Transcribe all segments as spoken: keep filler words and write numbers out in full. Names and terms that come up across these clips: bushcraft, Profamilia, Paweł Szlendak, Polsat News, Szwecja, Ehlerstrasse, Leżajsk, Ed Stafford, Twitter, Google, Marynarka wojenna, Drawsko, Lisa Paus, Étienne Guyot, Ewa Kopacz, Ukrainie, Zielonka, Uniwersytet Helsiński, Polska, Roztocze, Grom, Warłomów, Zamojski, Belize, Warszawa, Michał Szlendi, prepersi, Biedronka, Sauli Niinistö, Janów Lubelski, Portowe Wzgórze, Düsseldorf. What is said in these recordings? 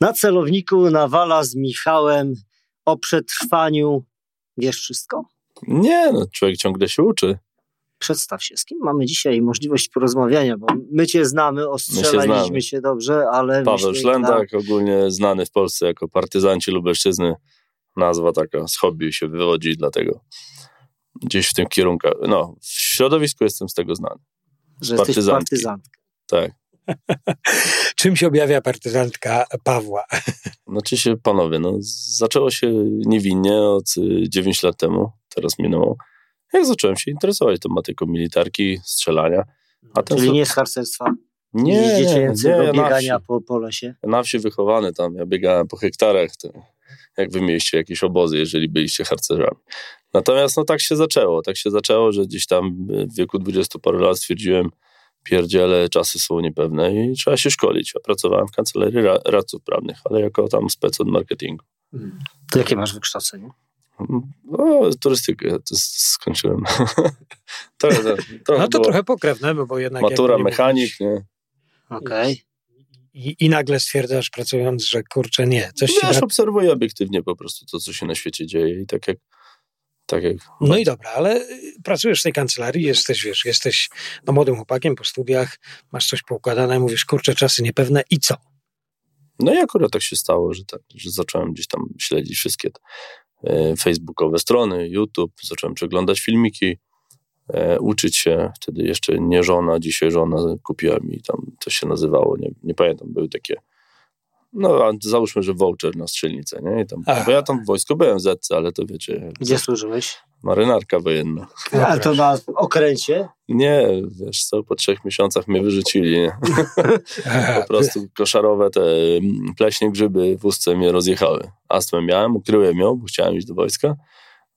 Na celowniku Nawala z Michałem o przetrwaniu wiesz wszystko? Nie, no, człowiek ciągle się uczy. Przedstaw się, z kim mamy dzisiaj możliwość porozmawiania, bo my cię znamy, ostrzelaliśmy się, się dobrze, ale... Paweł Szlendak, tak... ogólnie znany w Polsce jako Partyzanci Lubelszczyzny. Nazwa taka z hobby się wywodzi, dlatego gdzieś w tym kierunku, no, w środowisku jestem z tego znany. Że jesteś partyzantką. Tak. Czym się objawia partyzantka Pawła? Znaczy się, panowie, no, zaczęło się niewinnie od dziewięć lat temu, teraz minęło. Jak zacząłem się interesować tematyką militarki, strzelania. A ten Czyli co... nie z harcerstwa? Nie, nie, nie. Biegania po, po lesie? Na wsi wychowany tam, ja biegałem po hektarach, jak wy mieliście jakieś obozy, jeżeli byliście harcerzami. Natomiast no tak się zaczęło, tak się zaczęło, że gdzieś tam w wieku dwudziestu paru lat stwierdziłem, pierdziele, czasy są niepewne i trzeba się szkolić. Ja pracowałem w kancelarii radców prawnych, ale jako tam spec od marketingu. Hmm. To jakie masz wykształcenie? No, turystykę ja skończyłem. to, to, to no to trochę pokrewne, bo jednak... Matura, nie mechanik, nie? nie. Okej. Okay. I, I nagle stwierdzasz pracując, że kurczę, nie. Coś się Wiesz, da... obserwuję obiektywnie po prostu to, co się na świecie dzieje i tak jak... Tak jak... No i dobra, ale pracujesz w tej kancelarii, jesteś, wiesz, jesteś no, młodym chłopakiem po studiach, masz coś poukładane, mówisz, kurczę, czasy niepewne i co? No i akurat tak się stało, że, tak, że zacząłem gdzieś tam śledzić wszystkie te facebookowe strony, YouTube, zacząłem przeglądać filmiki, e, uczyć się, wtedy jeszcze nie żona, dzisiaj żona kupiła mi tam, co się nazywało, nie, nie pamiętam, były takie, no a załóżmy, że voucher na strzelnicę, nie? I tam, bo ja tam w wojsku byłem w Zetce, ale to wiecie... Gdzie służyłeś? Marynarka wojenna. A to na okręcie? Nie, wiesz co, po trzech miesiącach mnie wyrzucili, nie? Po prostu koszarowe te pleśnie, grzyby w ustce mnie rozjechały. Astmę miałem, ukryłem ją, bo chciałem iść do wojska,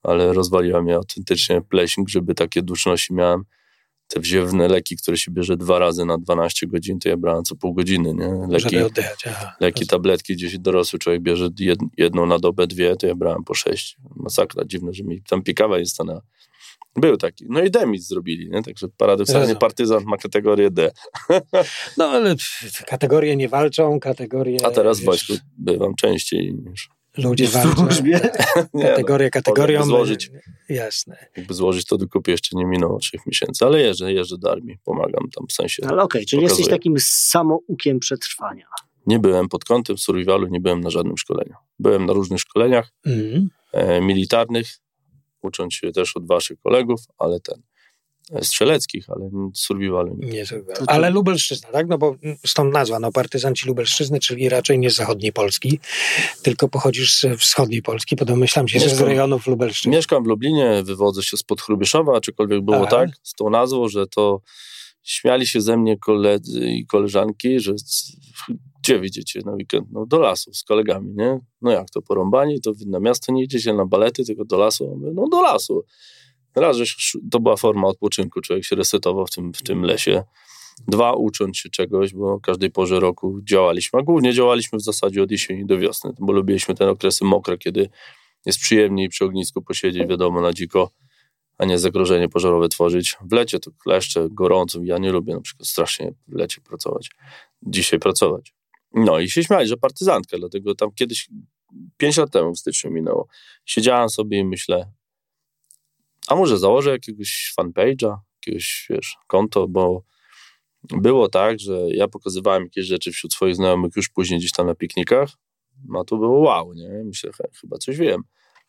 ale rozwaliła mnie autentycznie pleśń, grzyby, takie duszności miałem. Te wziewne leki, które się bierze dwa razy na dwanaście godzin, to ja brałem co pół godziny, nie? Leki, leki tabletki, gdzieś dorosły człowiek bierze jed, jedną na dobę, dwie, to ja brałem po sześć. Masakra, dziwne, że mi tam piekawa nie stanęła. Był taki. No i demis zrobili, nie? Także paradoksalnie Rezum. partyzant ma kategorię D. No ale kategorie nie walczą, kategorie... A teraz w wojsku bywam częściej niż... Ludzie walczą. Kategorie kategorią. By złożyć, jasne. Jakby złożyć, to do kupy jeszcze nie minęło trzech miesięcy, ale jeżdżę, jeżdżę do armii, pomagam tam w sensie. Ale okej, okay, czyli pokazuję. Jesteś takim samoukiem przetrwania. Nie byłem pod kątem survivalu, nie byłem na żadnym szkoleniu. Byłem na różnych szkoleniach mm. e, militarnych, ucząc się też od waszych kolegów, ale ten e, strzeleckich, ale survivalu nie. nie survivalu. Ale Lubelszczyzna, tak? No bo stąd nazwa, no partyzanci Lubelszczyzny, czyli raczej nie z zachodniej Polski, tylko pochodzisz z wschodniej Polski, bo domyślam się, że z rejonów lubelszczyzny. Mieszkam w Lublinie, wywodzę się spod Chrubieszowa, aczkolwiek było Aha. tak z tą nazwą, że to śmiali się ze mnie koledzy i koleżanki, że gdzie widzicie na weekend? No do lasu z kolegami, nie? No jak to porąbani, to na miasto nie idziecie na balety, tylko do lasu. No do lasu. Raz, że to była forma odpoczynku, człowiek się resetował w tym, w tym lesie. Dwa, ucząć się czegoś, bo każdej porze roku działaliśmy, a głównie działaliśmy w zasadzie od jesieni do wiosny, bo lubiliśmy te okresy mokre, kiedy jest przyjemniej przy ognisku posiedzieć, wiadomo, na dziko, a nie zagrożenie pożarowe tworzyć. W lecie to kleszcze, gorąco, ja nie lubię na przykład strasznie w lecie pracować, dzisiaj pracować. No i się śmiali, że partyzantka, dlatego tam kiedyś, pięć lat temu w styczniu minęło, siedziałem sobie i myślę, a może założę jakiegoś fanpage'a, jakiegoś, wiesz, konto, bo było tak, że ja pokazywałem jakieś rzeczy wśród swoich znajomych już później gdzieś tam na piknikach, no to było wow, nie? Myślę, he, chyba coś wiem.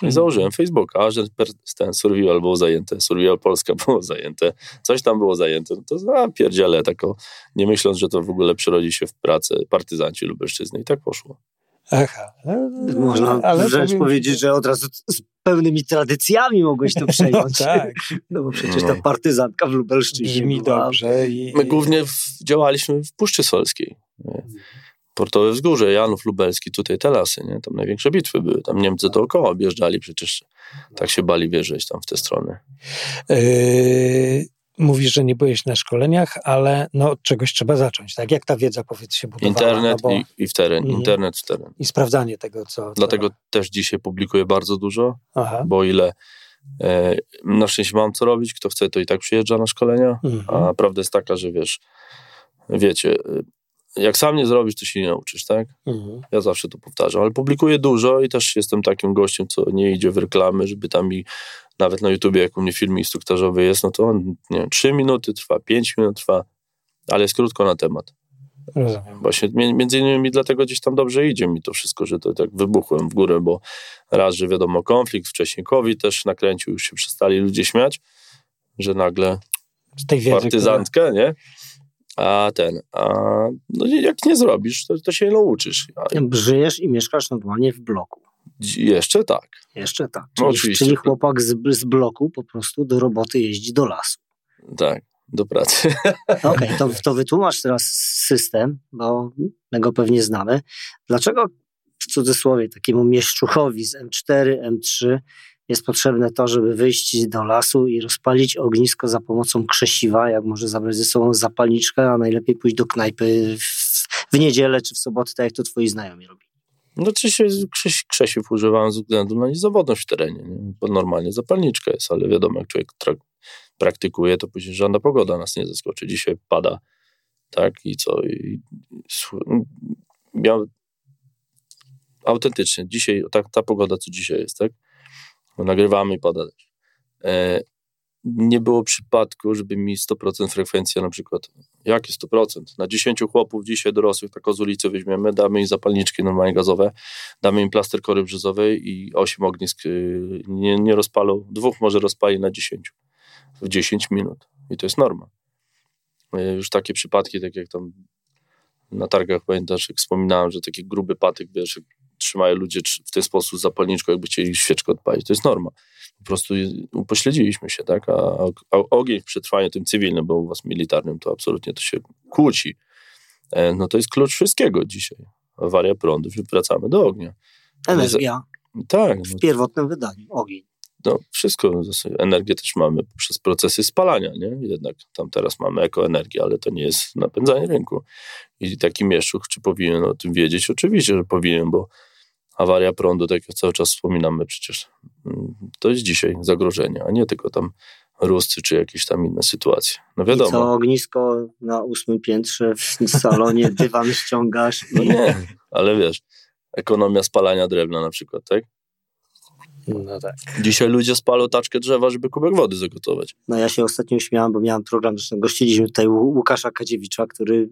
I mm. założyłem Facebooka, a że ten survival było zajęte, survival Polska było zajęte, coś tam było zajęte, no to za pierdziele, tako, nie myśląc, że to w ogóle przerodzi się w pracę partyzanci Lubelszczyzny i tak poszło. Aha. Można ale wręcz powiem... powiedzieć, że od razu z pełnymi tradycjami mogłeś to przejąć. No, tak. No bo przecież ta partyzantka w Lubelszczyźnie mi dobrze. I... My głównie w, działaliśmy w Puszczy Solskiej. Portowe Wzgórze, Janów Lubelski, tutaj te lasy, nie? Tam największe bitwy były. Tam Niemcy dookoła objeżdżali, przecież tak się bali wierzyć tam w te strony. Yy... Mówisz, że nie byłeś na szkoleniach, ale no od czegoś trzeba zacząć, tak? Jak ta wiedza, powiedz, się budowała? Internet no bo... i, i w teren, mm. internet w teren. I sprawdzanie tego, co... Dlatego to... też dzisiaj publikuję bardzo dużo, Aha. bo ile e, na szczęście mam co robić, kto chce, to i tak przyjeżdża na szkolenia, mm-hmm. a prawda jest taka, że wiesz, wiecie, jak sam nie zrobisz, to się nie nauczysz, tak? Mhm. Ja zawsze to powtarzam, ale publikuję dużo i też jestem takim gościem, co nie idzie w reklamy, żeby tam i nawet na YouTubie, jak u mnie film instruktażowy jest, no to on, nie wiem, trzy minuty trwa, pięć minut trwa, ale jest krótko na temat. Rozumiem. Właśnie między innymi dlatego gdzieś tam dobrze idzie mi to wszystko, że to tak wybuchłem w górę, bo raz, że wiadomo, konflikt, wcześniej COVID też nakręcił, już się przestali ludzie śmiać, że nagle z tej wiedzy, partyzantkę, która... nie? A ten, a no jak nie zrobisz, to, to się nie nauczysz. Żyjesz i mieszkasz normalnie w bloku. Jeszcze tak. Jeszcze tak. Czyli, oczywiście. Czyli chłopak z, z bloku po prostu do roboty jeździ do lasu. Tak. Do pracy. Okej, okay, to, to wytłumacz teraz system, bo my go pewnie znamy. Dlaczego w cudzysłowie takiemu mieszczuchowi z em cztery, em trzy jest potrzebne to, żeby wyjść do lasu i rozpalić ognisko za pomocą krzesiwa, jak może zabrać ze sobą zapalniczkę, a najlepiej pójść do knajpy w, w niedzielę czy w sobotę, tak jak to twoi znajomi robi? No oczywiście krzesiw używałem ze względu na niezawodność w terenie, nie? Bo normalnie zapalniczka jest, ale wiadomo, jak człowiek tra- praktykuje, to później żadna pogoda nas nie zaskoczy. Dzisiaj pada, tak? I co? I, ja, autentycznie, dzisiaj, tak, ta pogoda, co dzisiaj jest, tak? Nagrywamy i pada deszcz. E, nie było przypadku, żeby mi sto procent frekwencja na przykład, jakie sto procent? Na dziesięciu chłopów dzisiaj dorosłych, tak z ulicy weźmiemy, damy im zapalniczki normalnie gazowe, damy im plaster kory brzozowej i osiem ognisk y, nie, nie rozpalą, dwóch może rozpali na dziesięciu. W dziesięć minut. I to jest norma. Już takie przypadki, tak jak tam na targach, pamiętasz, jak wspominałem, że taki gruby patyk, wiesz, trzymają ludzie w ten sposób zapalniczką, jakby chcieli świeczkę odpalić. To jest norma. Po prostu upośledziliśmy się, tak? A ogień w przetrwaniu tym cywilnym, bo u was militarnym to absolutnie to się kłóci. No to jest klucz wszystkiego dzisiaj. Awaria prądu, wracamy do ognia. Energia. Tak. W pierwotnym wydaniu. Ogień. No wszystko, energię też mamy przez procesy spalania, nie? Jednak tam teraz mamy ekoenergię, ale to nie jest napędzanie rynku. I taki mieszczuch, czy powinien o tym wiedzieć? Oczywiście, że powinien, bo awaria prądu, tak jak cały czas wspominamy przecież, to jest dzisiaj zagrożenie, a nie tylko tam ruscy, czy jakieś tam inne sytuacje. No wiadomo. I to ognisko na ósmym piętrze w salonie, dywan ściągasz. No nie, ale wiesz, ekonomia spalania drewna na przykład, tak? No tak. Dzisiaj ludzie spalą taczkę drzewa, żeby kubek wody zagotować. No ja się ostatnio śmiałem, bo miałem program, zresztą gościliśmy tutaj Łukasza Kadziewicza, który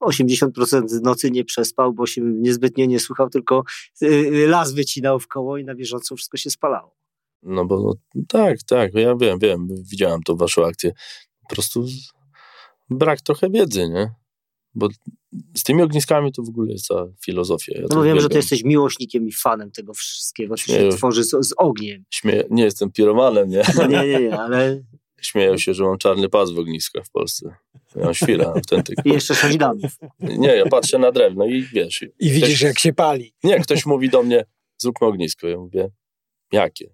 osiemdziesiąt procent nocy nie przespał, bo się niezbytnie nie słuchał, tylko las wycinał w koło i na bieżąco wszystko się spalało. No bo no, tak, tak, ja wiem, wiem, widziałem tą waszą akcję. Po prostu brak trochę wiedzy, nie? Bo z tymi ogniskami to w ogóle jest cała filozofia. Ja no wiem, biegam. Że ty jesteś miłośnikiem i fanem tego wszystkiego, co się tworzy z, z ogniem. Śmieję, nie jestem piromanem, nie? No nie, nie, nie, ale... Śmieją się, że mam czarny pas w ogniskach w Polsce. Ja mam świla autentyk. I jeszcze szalidanów. Nie, ja patrzę na drewno i wiesz... I, I widzisz, ktoś, jak się pali. Nie, ktoś mówi do mnie, zróbmy ognisko. Ja mówię, jakie?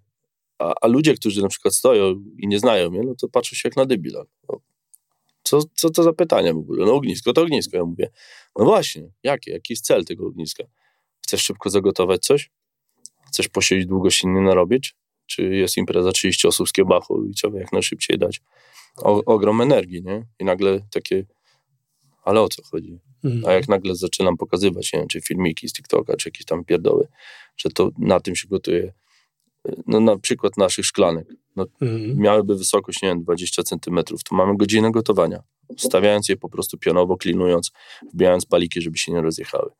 A, a ludzie, którzy na przykład stoją i nie znają mnie, no to patrzą się jak na debila. Co, co to za pytania w ogóle? No ognisko to ognisko, ja mówię. No właśnie, jakie? Jaki jest cel tego ogniska? Chcesz szybko zagotować coś? Chcesz posiedzieć długo się nie narobić? Czy jest impreza trzydzieści osób z kiełbachu i trzeba jak najszybciej dać? O, ogrom energii, nie? I nagle takie, ale o co chodzi? Mhm. A jak nagle zaczynam pokazywać, nie wiem, czy filmiki z TikToka, czy jakieś tam pierdoły, że to na tym się gotuje. No na przykład naszych szklanek, no, mhm. miałyby wysokość, nie wiem, dwadzieścia centymetrów, to mamy godzinę gotowania, stawiając je po prostu pionowo, klinując, wbijając paliki, żeby się nie rozjechały.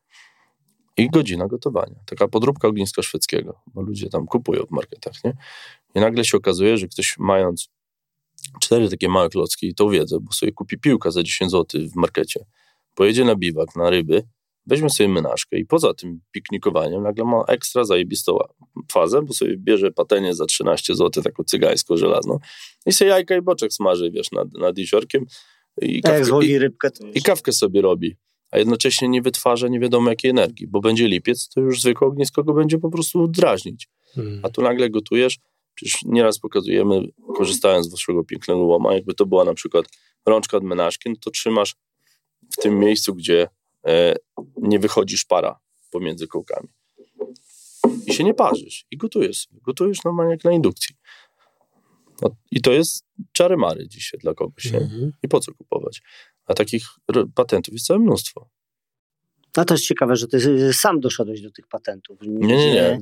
I godzina gotowania. Taka podróbka ogniska szwedzkiego, bo ludzie tam kupują w marketach, nie? I nagle się okazuje, że ktoś mając cztery takie małe klocki i tą wiedzę, bo sobie kupi piłkę za dziesięć złotych w markecie, pojedzie na biwak, na ryby, weźmy sobie menażkę i poza tym piknikowaniem nagle ma ekstra zajebistą fazę, bo sobie bierze patelnię za trzynaście złotych, taką cygańską, żelazną i sobie jajka i boczek smaży, wiesz, nad, nad jeziorkiem i kawkę, i, rybkę, i kawkę sobie robi, a jednocześnie nie wytwarza nie wiadomo jakiej energii, bo będzie lipiec, to już zwykłe ognisko go będzie po prostu drażnić. Hmm. A tu nagle gotujesz, przecież nieraz pokazujemy, korzystając z waszego pięknego łoma, jakby to była na przykład rączka od menażki, no to trzymasz w tym miejscu, gdzie nie wychodzi szpara pomiędzy kołkami. I się nie parzysz. I gotujesz. Gotujesz normalnie jak na indukcji. No, i to jest czary-mary dzisiaj dla kogoś. Nie? Mm-hmm. I po co kupować? A takich patentów jest całe mnóstwo. No to jest ciekawe, że ty sam doszedłeś do tych patentów. Nie, nie, nie.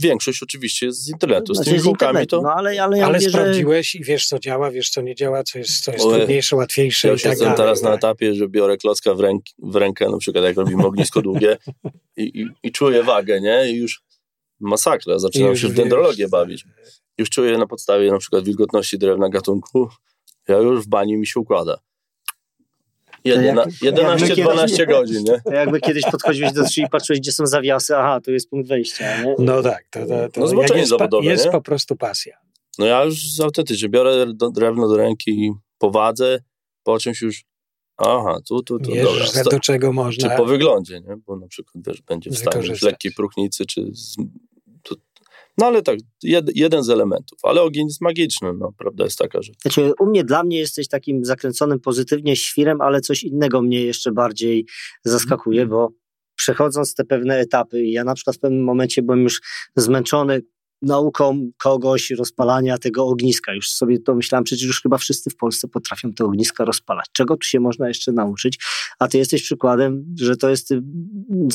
Większość oczywiście jest z internetu. Z znaczy tymi kółkami to... No, ale ale, ja ale mówię, sprawdziłeś że... i wiesz co działa, wiesz co nie działa, co jest, co jest Oje, trudniejsze, łatwiejsze ja i tak dalej. Ja jestem teraz na etapie, że biorę klocka w, ręk, w rękę, na przykład jak robimy ognisko długie i, i, i czuję wagę, nie? I już masakra, zaczynam już, się w dendrologię już, bawić. Już czuję na podstawie na przykład wilgotności drewna gatunku, ja już w bani mi się układa. jedenaście dwanaście godzin, nie? To jakby kiedyś podchodziłeś do drzwi i patrzyłeś, gdzie są zawiasy, aha, tu jest punkt wejścia, nie? No tak, to, to, to no zboczenie jest, zawodowe, jest nie? Po prostu pasja. No ja już autentycznie biorę do, drewno do ręki, powadzę, po czymś już, aha, tu, tu, tu, dobra. Sto, do czego można. Czy po wyglądzie, nie? Bo na przykład wiesz, będzie w stanie w lekkiej próchnicy, czy... Z, to, no ale tak, jed, jeden z elementów, ale ogień jest magiczny, no, prawda jest taka, że... Znaczy, u mnie, dla mnie jesteś takim zakręconym pozytywnie świrem, ale coś innego mnie jeszcze bardziej zaskakuje, bo przechodząc te pewne etapy, ja na przykład w pewnym momencie byłem już zmęczony nauką kogoś rozpalania tego ogniska. Już sobie to myślałem, przecież już chyba wszyscy w Polsce potrafią te ogniska rozpalać. Czego tu się można jeszcze nauczyć? A ty jesteś przykładem, że to jest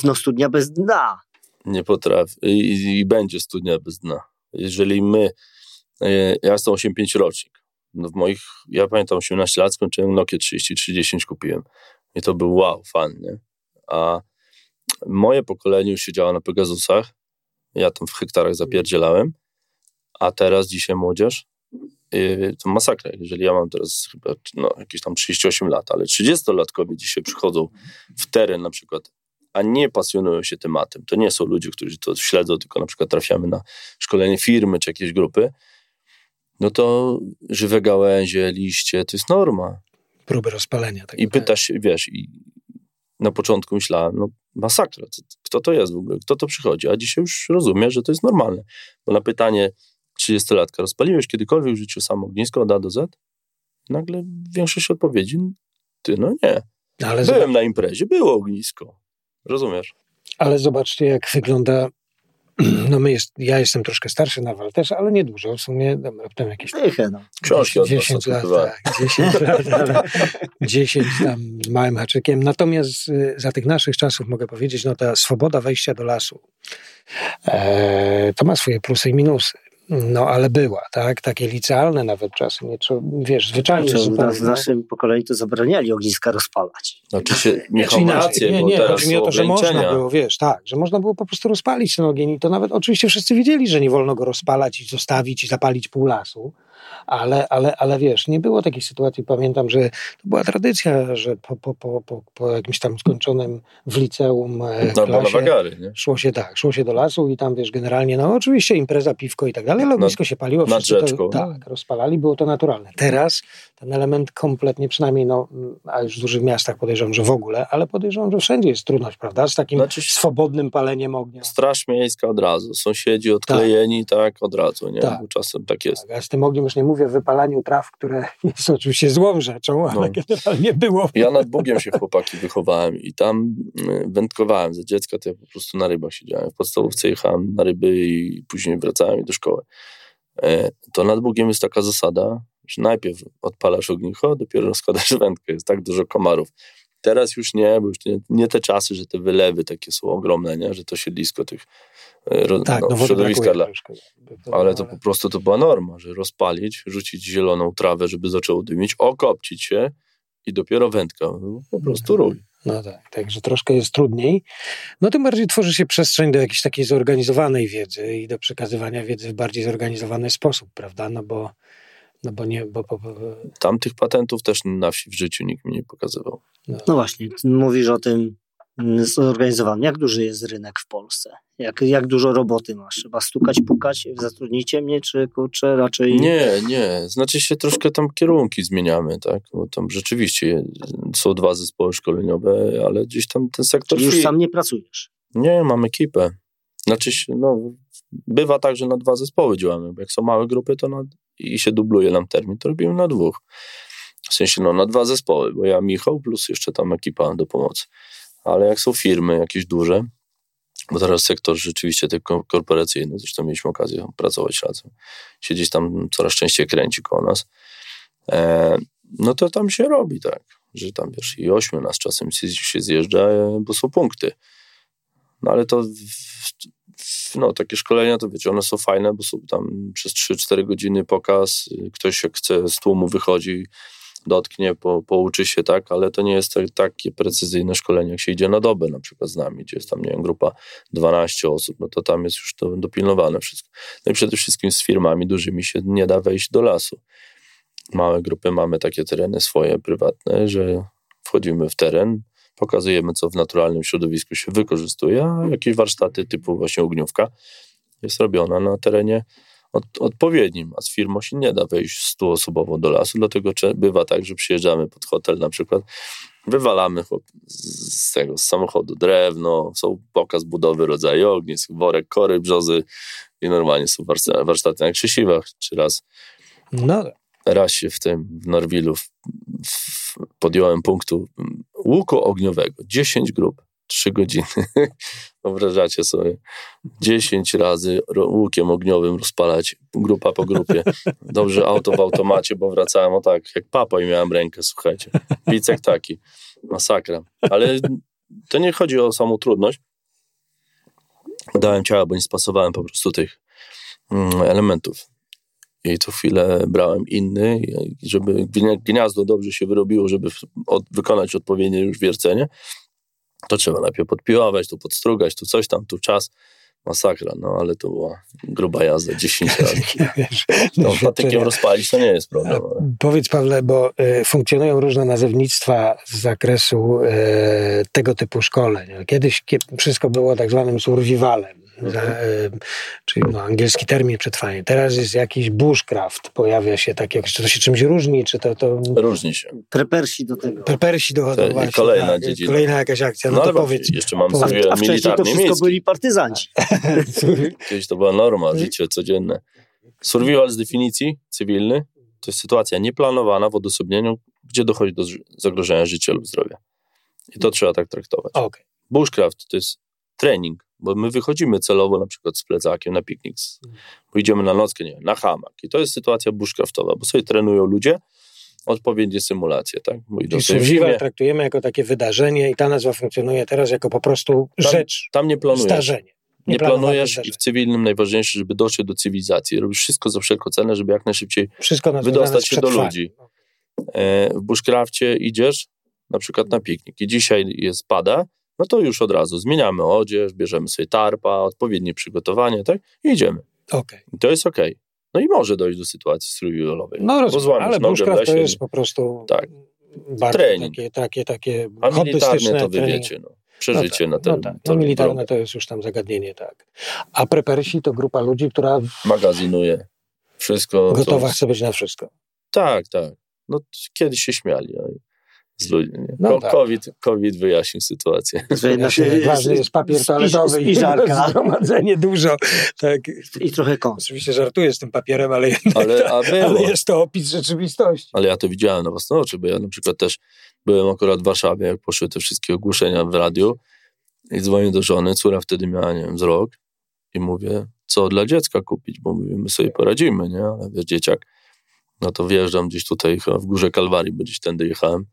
no, studnia bez dna. Nie potrafię. I, i będzie studnia bez dna. Jeżeli my... Yy, ja jestem osiemdziesiąt pięć rocznik. No w moich... Ja pamiętam osiemnaście lat skończyłem Nokia trzydzieści trzydzieści kupiłem. I to był wow, fan, nie? A moje pokolenie już siedziało na Pegasusach. Ja tam w hektarach zapierdzielałem. A teraz dzisiaj młodzież yy, to masakra. Jeżeli ja mam teraz chyba no, jakieś tam trzydzieści osiem lat, ale trzydziestolatkowie dzisiaj przychodzą w teren na przykład a nie pasjonują się tematem. To nie są ludzie, którzy to śledzą, tylko na przykład trafiamy na szkolenie firmy czy jakiejś grupy, no to żywe gałęzie, liście, to jest norma. Próby rozpalenia. Tak I pytasz się, wiesz, i na początku myślałem, no masakra, kto to jest w ogóle, kto to przychodzi, a dzisiaj już rozumiem, że to jest normalne. Bo na pytanie trzydziestolatka, rozpaliłeś kiedykolwiek w życiu samo ognisko od A do Z? Nagle większość odpowiedzi, ty no nie. Ale Byłem zobacz. na imprezie, było ognisko. Rozumiesz. Ale zobaczcie, jak wygląda... No my jest, ja jestem troszkę starszy Nawal też, ale niedużo. W sumie tam raptem jakieś... Tychę, no. Książki dziesięć, od was dziesięć lat, tak. dziesięć lat, dziesięć tam małym haczykiem. Natomiast za tych naszych czasów mogę powiedzieć, no ta swoboda wejścia do lasu e, to ma swoje plusy i minusy. No, ale była, tak? Takie licealne nawet czasy, nie, wiesz, zwyczajnie. W naszym pokoleniu to zabraniali ogniska rozpalać. Znaczy się nie kombinacje, nie, nie, chodzi mi o to, że można było, wiesz, tak, że można było po prostu rozpalić ten ogień i to nawet oczywiście wszyscy wiedzieli, że nie wolno go rozpalać i zostawić i zapalić pół lasu, ale, ale, ale wiesz, nie było takiej sytuacji, pamiętam, że to była tradycja, że po, po, po, po, po jakimś tam skończonym w liceum klasie szło się tak, szło się do lasu i tam wiesz, generalnie, no oczywiście impreza, piwko i tak dalej, ale ognisko się paliło, wszyscy to, tak, rozpalali, było to naturalne. Teraz ten element kompletnie, przynajmniej, no, a już w dużych miastach podejrzewam, że w ogóle, ale podejrzewam, że wszędzie jest trudność, prawda, z takim znaczy, swobodnym paleniem ognia. Straż miejska od razu, sąsiedzi odklejeni, tak, tak od razu, nie? Tak. Bo czasem tak jest. Tak, a z tym ogniem już nie mówię o wypalaniu traw, które jest oczywiście złą rzeczą, ale no. generalnie było. Ja nad Bugiem się chłopaki wychowałem i tam wędkowałem za dziecka, to ja po prostu na rybach siedziałem, w podstawówce jechałem na ryby i później wracałem do szkoły. To nad Bugiem jest taka zasada, że najpierw odpalasz ognicho, dopiero rozkładasz wędkę, jest tak dużo komarów. Teraz już nie, bo już nie, nie te czasy, że te wylewy takie są ogromne, nie? Że to siedlisko tych tak, no, no, środowiska dla... Ale to po prostu to była norma, że rozpalić, rzucić zieloną trawę, żeby zaczęło dymić, okopcić się i dopiero wędka. Po prostu rój. No tak, także troszkę jest trudniej. No tym bardziej tworzy się przestrzeń do jakiejś takiej zorganizowanej wiedzy i do przekazywania wiedzy w bardziej zorganizowany sposób, prawda? No bo, no bo nie... Bo, bo, bo... Tam tych patentów też na wsi w życiu nikt mi nie pokazywał. No, no właśnie, mówisz o tym zorganizowanym. Jak duży jest rynek w Polsce? Jak, jak dużo roboty masz? Trzeba stukać, pukać? Zatrudnijcie mnie, czy kurczę raczej... Nie, nie. Znaczy się troszkę tam kierunki zmieniamy, tak? Bo tam rzeczywiście są dwa zespoły szkoleniowe, ale gdzieś tam ten sektor... Czyli już sam nie pracujesz? Nie, mam ekipę. Znaczy się, no, bywa tak, że na dwa zespoły działamy, bo jak są małe grupy to na... i się dubluje nam termin, to robimy na dwóch. W sensie, no, na dwa zespoły, bo ja, Michał, plus jeszcze tam ekipa do pomocy. Ale jak są firmy jakieś duże, bo teraz sektor rzeczywiście ten korporacyjny, zresztą mieliśmy okazję pracować razem, się gdzieś tam coraz częściej kręci koło nas, e, no to tam się robi tak, że tam wiesz, i ośmiu nas czasem się zjeżdża, bo są punkty. No ale to, no takie szkolenia, to wiecie, one są fajne, bo są tam przez trzy cztery godziny pokaz, ktoś jak chce z tłumu wychodzi, dotknie, po, pouczy się, tak, ale to nie jest tak, takie precyzyjne szkolenie, jak się idzie na dobę na przykład z nami, gdzie jest tam, nie wiem, grupa dwanaście osób, no to tam jest już to dopilnowane wszystko. No i przede wszystkim z firmami dużymi się nie da wejść do lasu. Małe grupy mamy takie tereny swoje, prywatne, że wchodzimy w teren, pokazujemy, co w naturalnym środowisku się wykorzystuje, a jakieś warsztaty typu właśnie ogniówka jest robiona na terenie od, odpowiednim, a z firmą się nie da wejść stuosobowo do lasu, dlatego bywa tak, że przyjeżdżamy pod hotel na przykład, wywalamy z tego z samochodu drewno, są pokaz budowy rodzaju ognisk, worek kory, brzozy i normalnie są warsztaty na Krzesiwach, czy raz. No. Raz się w tym w Norwilu w, w, podjąłem punktu łuku ogniowego. dziesięć grup, trzy godziny. Wyobrażacie sobie. dziesięć razy łukiem ogniowym rozpalać, grupa po grupie. Dobrze, auto w automacie, bo wracałem o tak, jak papa i miałem rękę, słuchajcie. Bicek taki. Masakra. Ale to nie chodzi o samą trudność. Dałem ciała, bo nie spasowałem po prostu tych mm, elementów. I co chwilę brałem inny, żeby gniazdo dobrze się wyrobiło, żeby od, wykonać odpowiednie już wiercenie, to trzeba najpierw podpiłować, tu podstrugać, tu coś tam, tu czas. Masakra, no ale to była gruba jazda, dziesięć razy. No, patykiem rozpalić to nie jest problem. Ale... Powiedz, Pawle, bo y, funkcjonują różne nazewnictwa z zakresu y, tego typu szkoleń. Kiedyś kie, wszystko było tak zwanym survivalem. Za, y, czyli no, angielski termin przetrwanie. Teraz jest jakiś bushcraft, pojawia się tak, jak, czy to się czymś różni, czy to... to... Różni się. Prepersi do tego. Prepersi dochodzą właśnie. Kolejna tak, dziedzina. Kolejna jakaś akcja. No, no to powiedz. Jeszcze mam sobie militarny. A wcześniej to wszystko miejski. Byli partyzanci. Kiedyś to była norma, życie codzienne. Survival z definicji cywilny to jest sytuacja nieplanowana w odosobnieniu, gdzie dochodzi do zagrożenia życia lub zdrowia. I to trzeba tak traktować. Okay. Bushcraft to jest trening, bo my wychodzimy celowo na przykład z plecakiem na piknik, bo idziemy na nockę, nie wiem, na hamak i to jest sytuacja bushcraftowa, bo sobie trenują ludzie odpowiednie symulacje, tak? Survival traktujemy jako takie wydarzenie i ta nazwa funkcjonuje teraz jako po prostu tam, rzecz, tam nie planujesz. Zdarzenie. Nie, nie planujesz zdarzenie. I w cywilnym najważniejsze, żeby dotrzeć do cywilizacji. Robisz wszystko za wszelką cenę, żeby jak najszybciej wydostać się do ludzi. E, w bushcrafcie idziesz na przykład na piknik i dzisiaj jest pada, no to już od razu zmieniamy odzież, bierzemy sobie tarpa, odpowiednie przygotowanie, tak? I idziemy. Okay. I to jest okej. Okay. No i może dojść do sytuacji survivalowej. No rozumiem, ale bushcraft to jest po prostu tak. Trening. Takie, takie, takie a militarne to wy trening. Wiecie, no. Przeżycie no tak, na ten... No tak. No militarne to jest już tam zagadnienie, tak. A prepersi to grupa ludzi, która... W... Magazynuje. Wszystko... Gotowa co... chce być na wszystko. Tak, tak. No kiedyś się śmiali, ale... Z ludźmi, nie? No tak. COVID, COVID wyjaśnił sytuację. Ważny jest papier toaletowy i, i żarka. Zgromadzenie dużo. Tak. I trochę kąs. Oczywiście żartuję z tym papierem, ale, ale, a to, ale jest to opis rzeczywistości. Ale ja to widziałem na własne oczy, bo ja na przykład też byłem akurat w Warszawie, jak poszły te wszystkie ogłoszenia w radiu i dzwonię do żony, córa wtedy miała, nie wiem, wzrok i mówię, co dla dziecka kupić, bo my sobie poradzimy, nie? Ale wiesz, dzieciak, no to wjeżdżam gdzieś tutaj w Górze Kalwarii, bo gdzieś tędy jechałem,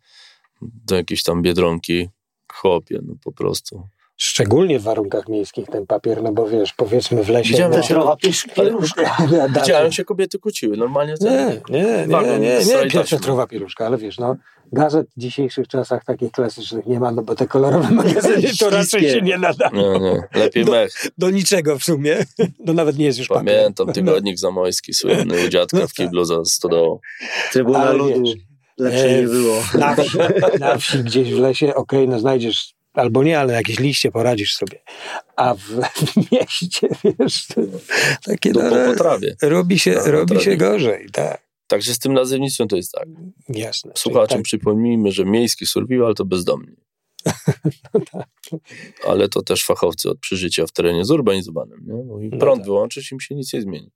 do jakiejś tam Biedronki, chłopie, no po prostu. Szczególnie w warunkach miejskich ten papier, no bo wiesz, powiedzmy w lesie... Widziałem, no, no, pieruszka. Ale, widziałem się kobiety kłóciły, normalnie... Nie, nie, nie, nie, nie, nie pieprzotrowa pieruszka, ale wiesz, no, gazet w dzisiejszych czasach takich klasycznych nie ma, no bo te kolorowe magazyny to raczej się nie nadają. Nie, nie, lepiej do, mech. Do niczego w sumie, no nawet nie jest już papier. Pamiętam, tygodnik no. Zamojski, słynny u dziadka no, w Kibluza za stodołą. Trybuna Ludu. Lepsze nie było. Na wsi, na wsi gdzieś w lesie, okej, okay, no znajdziesz, albo nie, ale jakieś liście poradzisz sobie. A w, w mieście, wiesz, takie no, po trawie. Robi się, no, robi się gorzej, tak. Także z tym nazewnictwem to jest tak. Jasne. Słuchaczom tak. Przypomnijmy, że miejski survival to bezdomni. No tak. Ale to też fachowcy od przeżycia w terenie zurbanizowanym, nie? Bo im no prąd tak. wyłączyć, im się nic nie zmieni.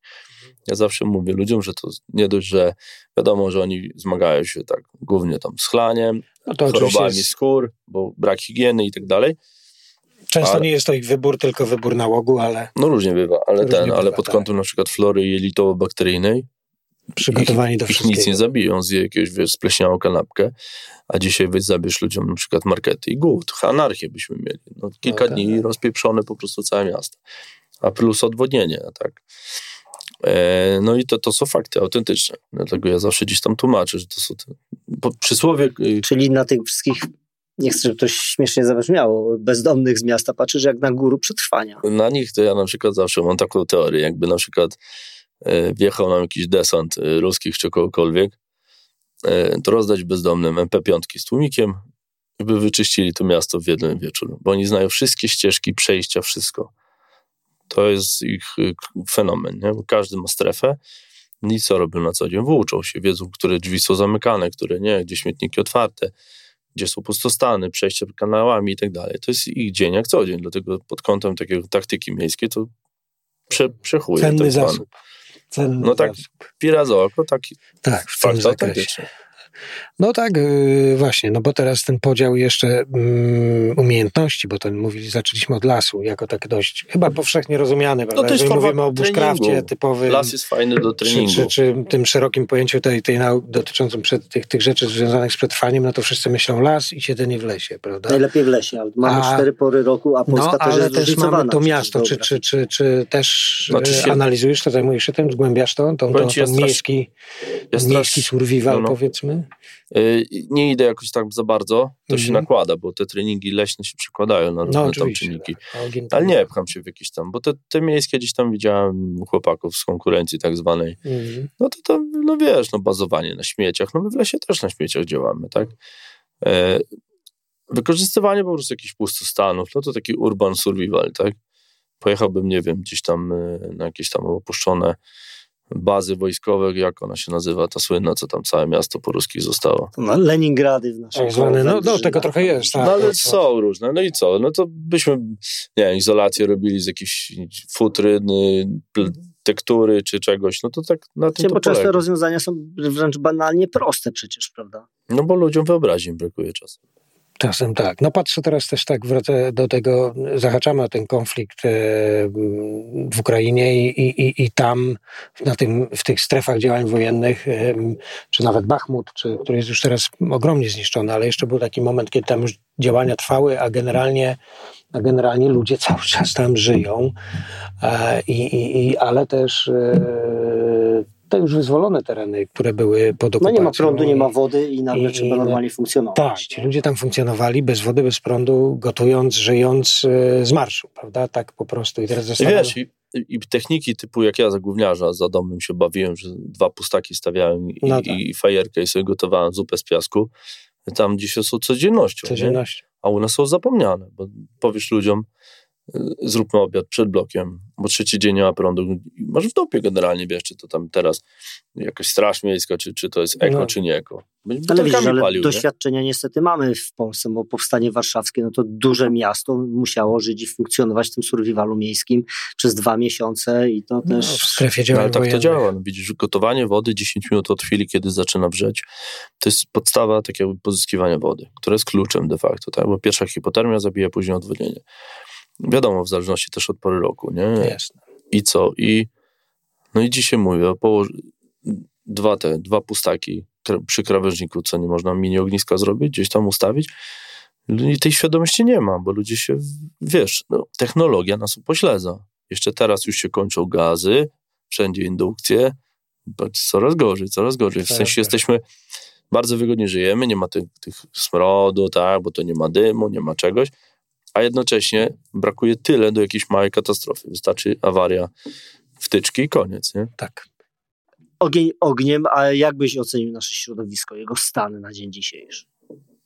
Ja zawsze mówię ludziom, że to nie dość, że wiadomo, że oni zmagają się tak głównie tam z chlaniem, no to chorobami jest... skór, bo brak higieny i tak dalej. Często ale... nie jest to ich wybór, tylko wybór nałogu, ale... No różnie bywa, ale, różnie ten, bywa, ale pod kątem tak. na przykład flory jelitowo-bakteryjnej przygotowani ich, do wszystkiego. Ich nic nie zabiją, zje jakiegoś, wiesz, spleśniałą kanapkę, a dzisiaj weź zabierz ludziom na przykład markety i głód, anarchię byśmy mieli. No, kilka no, tak, dni tak. rozpieprzone po prostu całe miasto. A plus odwodnienie, tak. E, no i to, to są fakty autentyczne. Dlatego ja zawsze gdzieś tam tłumaczę, że to są te, po, przysłowie... Czyli na tych wszystkich... Nie chcę, żeby to śmiesznie zabrzmiało, bezdomnych z miasta patrzysz jak na guru przetrwania. Na nich to ja na przykład zawsze mam taką teorię, jakby na przykład wjechał nam jakiś desant ruskich czy kogokolwiek, to rozdać bezdomnym M P pięć z tłumikiem, by wyczyścili to miasto w jednym wieczór, bo oni znają wszystkie ścieżki, przejścia, wszystko. To jest ich fenomen, nie? Bo każdy ma strefę, nic co robią na co dzień, włóczą się, wiedzą, które drzwi są zamykane, które nie, gdzie śmietniki otwarte, gdzie są pustostany, przejścia kanałami i tak dalej. To jest ich dzień jak co dzień, dlatego pod kątem takiej taktyki miejskiej to prze, przechuję. Cenny tak zasób. Cenny no tak, pira za oko, taki tak, w fakt autentyczny. No tak, właśnie, no bo teraz ten podział jeszcze umiejętności, bo ten mówili, zaczęliśmy od lasu, jako tak dość, chyba powszechnie rozumiany, prawda? No to jest jeżeli mówimy o bushcrafcie typowym. Las jest fajny do treningu. Czy, czy, czy tym szerokim pojęciu tej, tej nauk dotyczącym przed, tych, tych rzeczy związanych z przetrwaniem, no to wszyscy myślą las i siedzenie w lesie, prawda? Najlepiej w lesie, mamy a, cztery pory roku, a Polska no, też ale jest też mamy to miasto, czy, czy, czy, czy też znaczy się... analizujesz to, zajmujesz się tym, zgłębiasz to, tą, tą, tą, tą ja miejski, ja miejski survival, no. powiedzmy? Nie idę jakoś tak za bardzo, to mm-hmm. się nakłada, bo te treningi leśne się przekładają na różne no, tam czynniki. Tak. Ale nie pcham się w jakieś tam, bo te, te miejskie gdzieś tam widziałem chłopaków z konkurencji tak zwanej. Mm-hmm. No to tam, no wiesz, no bazowanie na śmieciach, no my w lesie też na śmieciach działamy, tak? E, wykorzystywanie po prostu jakichś pustostanów, no to taki urban survival, tak? Pojechałbym, nie wiem, gdzieś tam na jakieś tam opuszczone bazy wojskowe, jak ona się nazywa, ta słynna, co tam całe miasto po ruskich zostało. No, Leningrady w naszej tak, no, no tego trochę jest. Tak, no ale tak, są tak. różne, no i co? No to byśmy, nie wiem, izolację robili z jakiejś futry, pl- tektury czy czegoś, no to tak na tym to bo często rozwiązania są wręcz banalnie proste przecież, prawda? No bo ludziom wyobraźni brakuje czasu. Czasem tak. No patrzę teraz też tak, wracę do tego, zahaczamy o ten konflikt w Ukrainie i, i, i tam na tym, w tych strefach działań wojennych, czy nawet Bachmut, czy, który jest już teraz ogromnie zniszczony, ale jeszcze był taki moment, kiedy tam już działania trwały, a generalnie a generalnie ludzie cały czas tam żyją. I, i, i, ale też te już wyzwolone tereny, które były pod okupacją. No nie ma prądu, nie ma wody i nagle trzeba normalnie funkcjonować. Tak, ci ludzie tam funkcjonowali bez wody, bez prądu, gotując, żyjąc z marszu, prawda? Tak po prostu. I teraz zostawiamy... Wiesz, i, i techniki typu jak ja za gówniarza za domem się bawiłem, że dwa pustaki stawiałem i, no tak. i fajerkę i sobie gotowałem zupę z piasku. Tam dzisiaj są codziennością, codziennością. A u nas są zapomniane, bo powiesz ludziom, zróbmy obiad przed blokiem, bo trzeci dzień nie ma prądu. Masz w dupie generalnie, wiesz, czy to tam teraz jakaś straż miejska, czy, czy to jest eko, no. czy nie eko. Ale, widzisz, ale palił, doświadczenia nie? niestety mamy w Polsce, bo powstanie warszawskie, no to duże miasto musiało żyć i funkcjonować w tym survivalu miejskim przez dwa miesiące i to też... No, w strefie działań ale tak wojennych. To działa. No, widzisz, gotowanie wody dziesięć minut od chwili, kiedy zaczyna wrzeć, to jest podstawa takiego pozyskiwania wody, która jest kluczem de facto, tak? Bo pierwsza hipotermia zabija później odwodnienie. Wiadomo, w zależności też od pory roku, nie? Jasne. I co? I, no i dzisiaj mówię, położ... dwa te, dwa pustaki przy krawężniku, co nie można mini ogniska zrobić, gdzieś tam ustawić. I tej świadomości nie ma, bo ludzie się, wiesz, no, technologia nas upośledza. Jeszcze teraz już się kończą gazy, wszędzie indukcje, coraz gorzej, coraz gorzej. W sensie jesteśmy, bardzo wygodnie żyjemy, nie ma tych, tych smrodu, tak, bo to nie ma dymu, nie ma czegoś. A jednocześnie brakuje tyle do jakiejś małej katastrofy. Wystarczy awaria wtyczki i koniec, nie? Tak. Ogień ogniem, a jak byś ocenił nasze środowisko, jego stan na dzień dzisiejszy?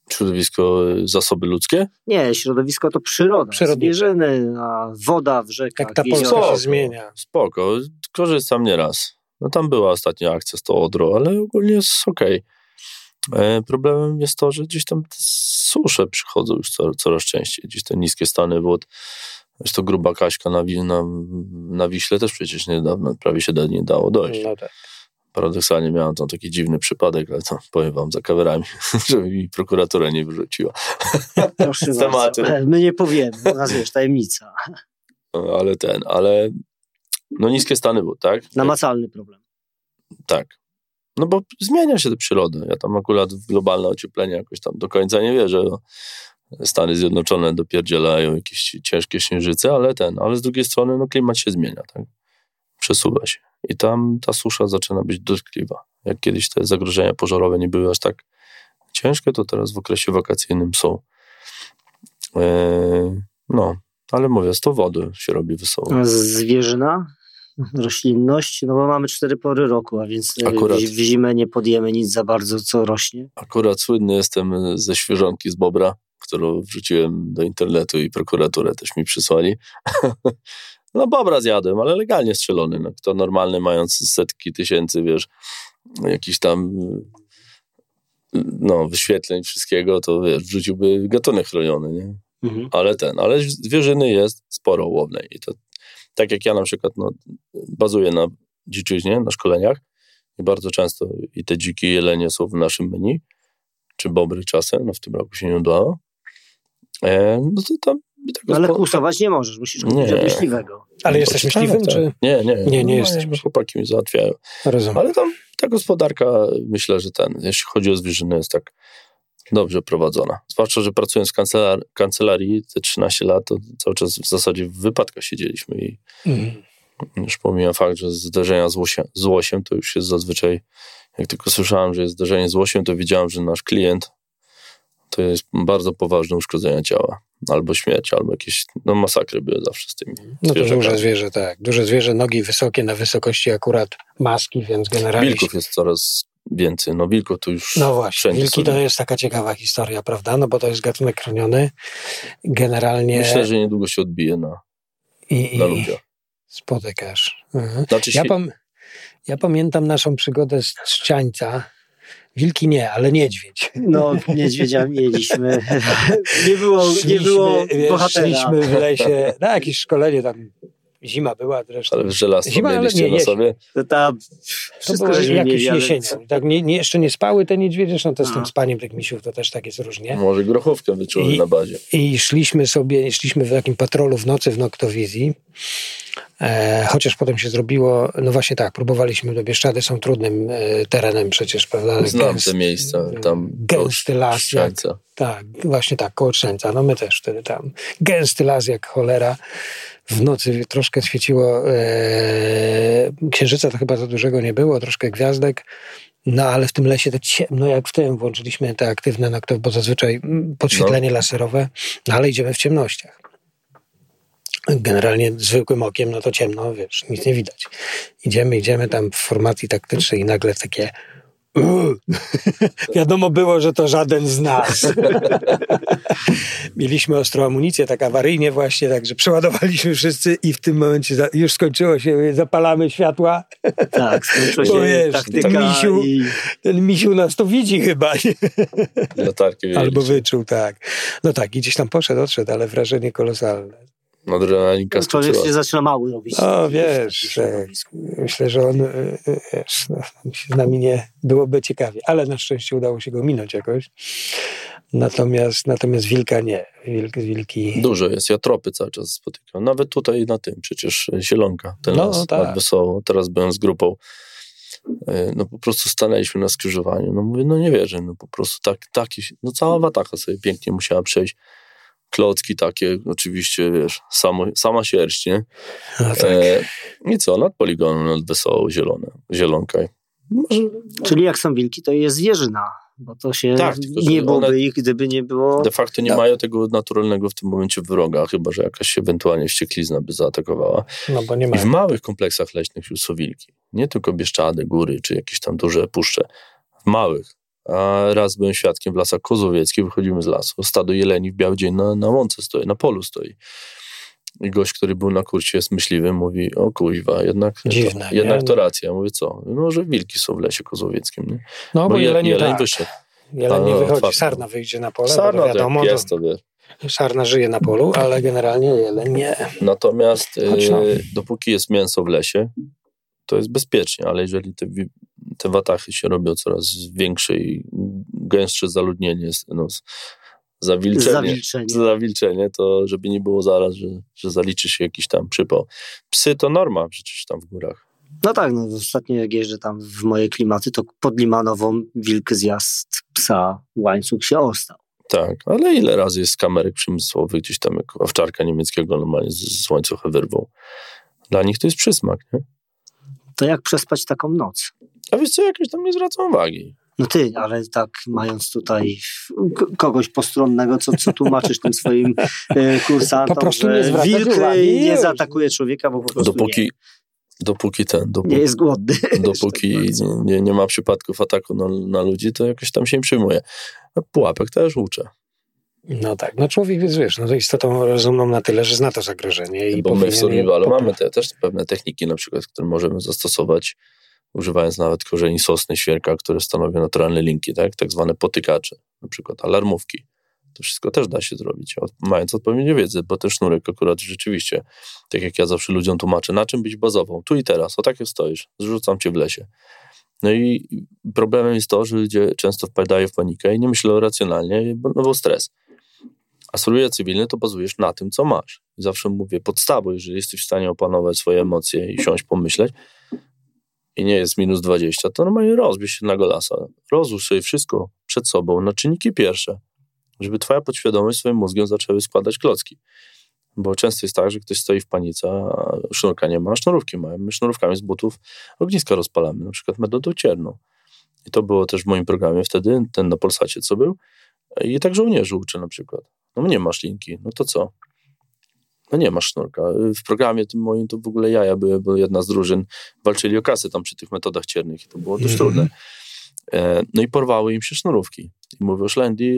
Środowisko, zasoby ludzkie? Nie, środowisko to przyroda, zwierzyny, a woda w rzekach. Jak ta Polska się zmienia. Spoko, korzystam nieraz. No tam była ostatnia akcja z tą Odrą, ale ogólnie jest okej. Okay. Problemem jest to, że gdzieś tam... Susze przychodzą już coraz częściej. Gdzieś te niskie stany wód. Zresztą gruba Kaśka na, na, na Wiśle też przecież niedawno prawie się nie dało dojść. No tak. Paradoksalnie miałem tam taki dziwny przypadek, ale to powiem wam za kamerami, żeby mi prokuratura nie wyrzuciła. Proszę tematy. My nie powiemy, bo nas wiesz, tajemnica. Ale ten, ale no niskie stany wód, tak? Namacalny problem. Tak. No bo zmienia się ta przyroda. Ja tam akurat w globalne ocieplenie jakoś tam do końca nie wierzę. Stany Zjednoczone dopierdzielają jakieś ciężkie śnieżyce, ale ten, ale z drugiej strony no, klimat się zmienia, tak? Przesuwa się. I tam ta susza zaczyna być dotkliwa. Jak kiedyś te zagrożenia pożarowe nie były aż tak ciężkie, to teraz w okresie wakacyjnym są. Eee, no, ale mówię, z to wody się robi wesoło. Zwierzyna, roślinność, no bo mamy cztery pory roku, a więc akurat w zimę nie podjemy nic za bardzo, co rośnie. Akurat słynny jestem ze świeżonki z bobra, którą wrzuciłem do internetu i prokuraturę też mi przysłali. No bobra zjadłem, ale legalnie strzelony. No, kto normalny, mając setki tysięcy, wiesz, jakiś tam no, wyświetleń wszystkiego, to wiesz, wrzuciłby gatunek chroniony, nie? Mhm. Ale ten, ale zwierzyny jest sporo łownej. I to tak jak ja na przykład no, bazuję na dziczyźnie, na szkoleniach i bardzo często i te dziki jelenie są w naszym menu, czy bobry czasem, no w tym roku się nie udało. E, no to tam no ale husować nie możesz, musisz kupić od myśliwego. Ale no, jesteś myśliwym, tak? Czy... Nie, nie, nie, nie no, jesteśmy. Chłopaki mi załatwiają. Rozumiem. Ale tam ta gospodarka, myślę, że ten, jeśli chodzi o zwierzynę, jest tak dobrze prowadzona. Zwłaszcza, że pracując w kancelar- kancelarii te trzynaście lat, to cały czas w zasadzie w wypadkach siedzieliśmy i mm. już pomijam fakt, że zderzenia z, łosie, z łosiem to już jest zazwyczaj, jak tylko słyszałem, że jest zderzenie z łosiem, to wiedziałem, że nasz klient to jest bardzo poważne uszkodzenie ciała. Albo śmierć, albo jakieś no masakry były zawsze z tymi no to duże zwierzę, tak. Duże zwierzę, nogi wysokie, na wysokości akurat maski, więc generalnie... Wilków jest coraz więcej. No wilków to już... No właśnie, wilki sobie. To jest taka ciekawa historia, prawda? No bo to jest gatunek chroniony. Generalnie... Myślę, że niedługo się odbije na, I, na ludziach. Spotykasz. Mhm. Znaczy się... ja, pam... ja pamiętam naszą przygodę z Trzciańca. Wilki nie, ale niedźwiedź. No, niedźwiedzia mieliśmy. Nie było, szliśmy, nie było bohatera. Szliśmy w lesie, na jakieś szkolenie tam, zima była zresztą. Ale żelazko zima, mieliście ale nie, na sobie? To tam wszystko to było jakieś jesienie. Tak, nie, nie, jeszcze nie spały te niedźwiedzie, no to z tym spaniem tych misiów to też tak jest różnie. Może grochówkę wyczułem na bazie. I szliśmy sobie, szliśmy w takim patrolu w nocy w noktowizji. E, chociaż potem się zrobiło, no właśnie tak, próbowaliśmy do Bieszczady, są trudnym e, terenem przecież, prawda? Znam te miejsca, tam gęsty las, jak, tak, właśnie tak, koło Trzciańca, no my też wtedy tam, gęsty las jak cholera, w nocy troszkę świeciło, e, księżyca to chyba za dużego nie było, troszkę gwiazdek, no ale w tym lesie to ciemno, jak w tym włączyliśmy te aktywne, no, bo zazwyczaj podświetlenie no. laserowe, no ale idziemy w ciemnościach. Generalnie zwykłym okiem, no to ciemno, wiesz, nic nie widać. Idziemy, idziemy tam w formacji taktycznej i nagle takie wiadomo było, że to żaden z nas. Mieliśmy ostrą amunicję, tak awaryjnie właśnie, także przeładowaliśmy wszyscy i w tym momencie za, już skończyło się, zapalamy światła. Tak, skończyło się wiesz, taktyka. Ten misiu, i... ten misiu nas to widzi chyba. Albo wyczuł, tak. No tak, i gdzieś tam poszedł, odszedł, ale wrażenie kolosalne. Adrenalinka skoczyła. Człowiek się zaczyna mały robić. O, wiesz, myślę, że on wiesz, no, się z nami nie byłoby ciekawie, ale na szczęście udało się go minąć jakoś. Natomiast, natomiast wilka nie. Wilk, wilki... Dużo jest, ja tropy cały czas spotykam. Nawet tutaj na tym przecież Zielonka. Ten no, las, tak. Wesoło. Teraz byłem z grupą. No po prostu stanęliśmy na skrzyżowaniu. No mówię, no nie wierzę, no po prostu tak, taki, no cała wataka sobie pięknie musiała przejść. Klocki takie, oczywiście, wiesz, samo, sama sierść, nie? No tak. E, I co, nad poligonem, nad wesoło, zielone, zielonka. Może, czyli jak są wilki, to jest zwierzyna, bo to się tak, tylko, nie byłoby ich, gdyby nie było... De facto nie tak. mają tego naturalnego w tym momencie wroga, chyba że jakaś ewentualnie wścieklizna by zaatakowała. No bo nie ma. I w małych kompleksach leśnych już są wilki. Nie tylko Bieszczady, góry, czy jakieś tam duże puszcze. W małych. A raz byłem świadkiem w lasach kozłowieckich, wychodzimy z lasu, stado jeleni w biały dzień na, na łące stoi, na polu stoi. I gość, który był na kursie, jest myśliwy, mówi, o kuźwa, jednak, dziwne, to, jednak to racja. Mówię, co? No, że wilki są w lesie kozłowieckim. Nie? No, bo, bo jeleni tak. wyszedł. Jeleni nie wychodzi, otwarty. Sarna wyjdzie na pole, sarna, bo wiadomo, jest, to wie. Sarna żyje na polu, ale generalnie jeleń nie. Natomiast Choć, no. dopóki jest mięso w lesie, to jest bezpiecznie, ale jeżeli te, te watachy się robią coraz większe i gęstsze zaludnienie, no, zawilczenie, zawilczenie. zawilczenie, to żeby nie było zaraz, że, że zaliczy się jakiś tam przypał. Psy to norma przecież tam w górach. No tak, no ostatnio jak jeżdżę tam w moje klimaty, to pod Limanową wilk zjazd psa, łańcuch się ostał. Tak, ale ile razy jest z kamerek przemysłowych gdzieś tam, jak owczarka niemieckiego normalnie z, z łańcucha wyrwą. Dla nich to jest przysmak, nie? To jak przespać taką noc? A wiesz co, jakoś tam nie zwracam uwagi. No ty, ale tak mając tutaj k- kogoś postronnego, co, co tłumaczysz tym swoim y, kursantom, po prostu nie zwraca wilk uwagi. Nie zaatakuje człowieka, bo po prostu dopóki, nie. Dopóki ten... Dopóki, nie jest głodny. Dopóki nie, nie, nie ma przypadków ataku na, na ludzi, to jakoś tam się nie przyjmuje. A pułapek też uczę. No tak, no człowiek jest, wiesz, no to istotą rozumną na tyle, że zna to zagrożenie. I bo my w survivalu popra- mamy te, też pewne techniki, na przykład, które możemy zastosować, używając nawet korzeni sosny, świerka, które stanowią naturalne linki, tak, tak zwane potykacze, na przykład alarmówki. To wszystko też da się zrobić, od, mając odpowiednią wiedzę, bo ten sznurek akurat rzeczywiście, tak jak ja zawsze ludziom tłumaczę, na czym być bazową, tu i teraz, o tak jak stoisz, zrzucam cię w lesie. No i problemem jest to, że ludzie często wpadają w panikę i nie myślą racjonalnie, no bo stres. A survival cywilny to bazujesz na tym, co masz. I zawsze mówię, podstawą, jeżeli jesteś w stanie opanować swoje emocje i siąść pomyśleć, i nie jest minus dwadzieścia, to normalnie rozbierz się na golasa. Rozłóż sobie wszystko przed sobą na czynniki pierwsze, żeby twoja podświadomość swoim mózgiem zaczęły składać klocki. Bo często jest tak, że ktoś stoi w panice, a sznurka nie ma, a sznurówki mają. My sznurówkami z butów ogniska rozpalamy, na przykład metodą cierną. I to było też w moim programie wtedy, ten na Polsacie, co był. I tak żołnierzy uczy na przykład. No nie masz linki, no to co? No nie masz sznurka. W programie tym moim to w ogóle jaja były, bo jedna z drużyn walczyli o kasę tam przy tych metodach ciernych i to było dość trudne. No i porwały im się sznurówki. I mówią, Szlendi,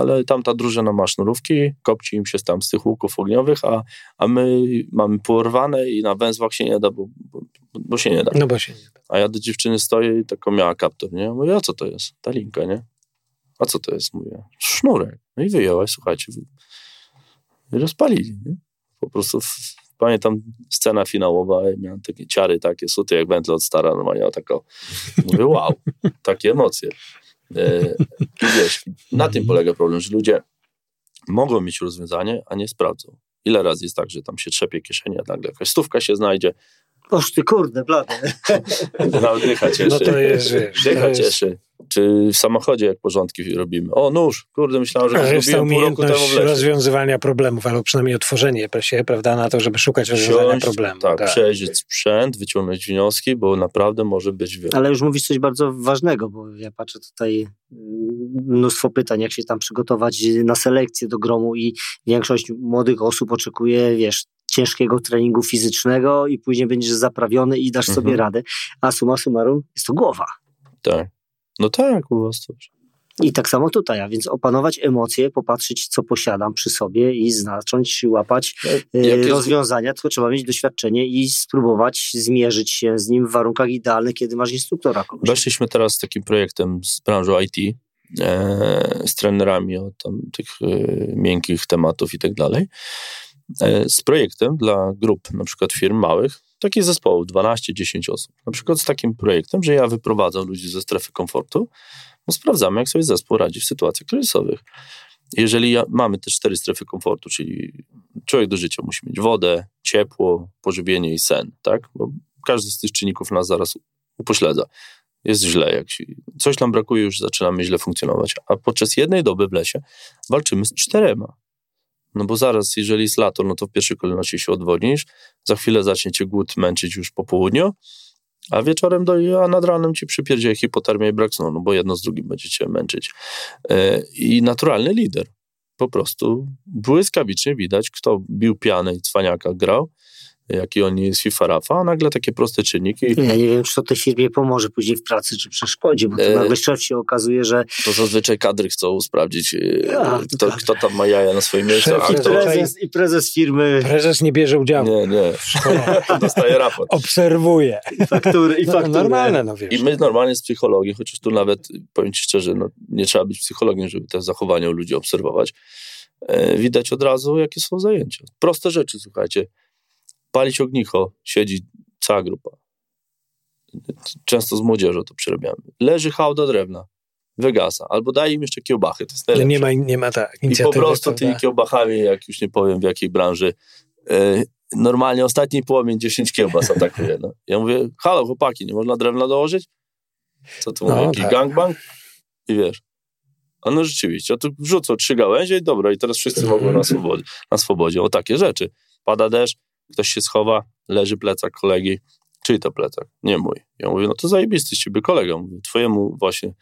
ale tamta drużyna ma sznurówki, kopci im się tam z tych łuków ogniowych, a, a my mamy porwane i na węzłach się nie da, bo, bo, bo się nie da. No bo się nie da. A ja do dziewczyny stoję i taką miała kaptur, nie? Mówię, a co to jest? Ta linka, nie? A co to jest? Mówię, sznurek. No i wyjęłaś, słuchajcie. I rozpalili, nie? Po prostu, pamiętam, scena finałowa, miałem takie ciary, takie suty, jak wędle od stara, normalnie o tak o. Mówię, wow, takie emocje. E, I wiesz, na tym polega problem, że ludzie mogą mieć rozwiązanie, a nie sprawdzą. Ile razy jest tak, że tam się trzepie kieszenia, nagle jakaś stówka się znajdzie. Oż ty kurde, blady. Nawet dycha cieszy. No to jest, wiesz, dycha to jest... cieszy. Czy w samochodzie jak porządki robimy. O, nóż, kurde, myślałem, że to zrobiłem pół roku temu w lesie. Rozwiązywania problemów, albo przynajmniej otworzenie się, prawda, na to, żeby szukać rozwiązania Wsiąść, problemu. Tak, tak, przejrzeć sprzęt, wyciągnąć wnioski, bo naprawdę może być wiele. Ale już mówisz coś bardzo ważnego, bo ja patrzę tutaj mnóstwo pytań, jak się tam przygotować na selekcję do gromu i większość młodych osób oczekuje, wiesz, ciężkiego treningu fizycznego i później będziesz zaprawiony i dasz mhm. sobie radę. A summa summarum jest to głowa. Tak. No tak, u was też. I tak samo tutaj, a więc opanować emocje, popatrzeć, co posiadam przy sobie i zacząć łapać y, rozwiązania, tylko trzeba mieć doświadczenie i spróbować zmierzyć się z nim w warunkach idealnych, kiedy masz instruktora kogoś. Weszliśmy teraz z takim projektem z branżą I T, e, z trenerami o tam tych e, miękkich tematów i tak dalej, e, z projektem dla grup, na przykład firm małych, takich zespołów, dwanaście dziesięć osób. Na przykład z takim projektem, że ja wyprowadzam ludzi ze strefy komfortu, no sprawdzamy, jak sobie zespół radzi w sytuacjach kryzysowych. Jeżeli ja, mamy te cztery strefy komfortu, czyli człowiek do życia musi mieć wodę, ciepło, pożywienie i sen, tak? Bo każdy z tych czynników nas zaraz upośledza. Jest źle, jak się, coś nam brakuje, już zaczynamy źle funkcjonować. A podczas jednej doby w lesie walczymy z czterema. No bo zaraz, jeżeli jest lato, no to w pierwszej kolejności się odwodnisz, za chwilę zacznie cię głód męczyć już po południu, a wieczorem, do, a nad ranem ci przypierdzie hipotermia i brak snu, no bo jedno z drugim będzie cię męczyć. Yy, I naturalny lider. Po prostu błyskawicznie widać, kto bił pianę i cwaniaka grał, jaki on jest FIFA Rafa, a nagle takie proste czynniki. Ja nie wiem, czy to tej firmie pomoże później w pracy, czy przeszkodzi, bo to e... nagle szef się okazuje, że... To zazwyczaj kadry chcą sprawdzić, ja, kto, kto tam ma jaja na swoim miejscu. I, kto... prezes, I prezes firmy... Prezes nie bierze udziału. Nie, nie. Dostaje raport. Obserwuje. I faktury. I faktury. No, normalne, no wiesz. I my normalnie z psychologii, chociaż tu nawet, powiem ci szczerze, no, nie trzeba być psychologiem, żeby te zachowania u ludzi obserwować. E, widać od razu, jakie są zajęcia. Proste rzeczy, słuchajcie. Palić ognicho, siedzi cała grupa. Często z młodzieżą to przerabiamy. Leży hałda drewna, wygasa. Albo daj im jeszcze kiełbachy. To jest najlepsze. Nie ma, nie ma tak. I po prostu tymi kiełbachami, jak już nie powiem w jakiej branży, yy, normalnie ostatni płomień dziesięć kiełbas atakuje. No. Ja mówię, halo chłopaki, nie można drewna dołożyć? Co to no, mówię, jakiś tak. gangbang? I wiesz, a no rzeczywiście, to wrzucą trzy gałęzie i dobra, i teraz wszyscy mogą na swobodzie, na swobodzie. O takie rzeczy. Pada deszcz, ktoś się schowa, leży plecak kolegi. Czyj to plecak? Nie mój. Ja mówię, no to zajebisty z ciebie kolega. Mówię, twojemu właśnie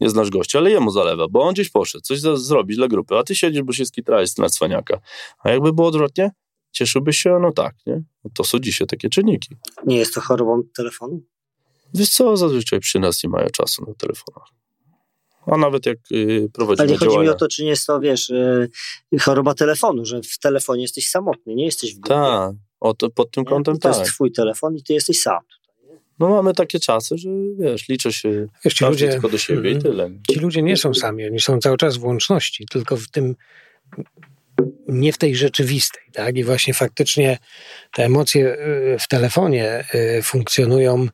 nie znasz gościa, ale jemu zalewa, bo on gdzieś poszedł, coś za, zrobić dla grupy, a ty siedzisz, bo się skitrałeś na cwaniaka. A jakby było odwrotnie, cieszyłbyś się, no tak, nie? No to są dzisiaj takie czynniki. Nie jest to chorobą telefonu? Wiesz co, zazwyczaj przy nas nie mają czasu na telefonach. A nawet jak yy, prowadzimy działania. Ale chodzi mi o to, czy nie jest to, wiesz, yy, choroba telefonu, że w telefonie jesteś samotny, nie jesteś w grupie. Tak, pod tym nie? kątem to tak. To jest twój telefon i ty jesteś sam. No mamy takie czasy, że wiesz, liczy się wiesz, ci ludzie, tylko do siebie mm, i tyle. Ci ludzie nie są sami, oni są cały czas w łączności, tylko w tym, nie w tej rzeczywistej, tak? I właśnie faktycznie te emocje w telefonie funkcjonują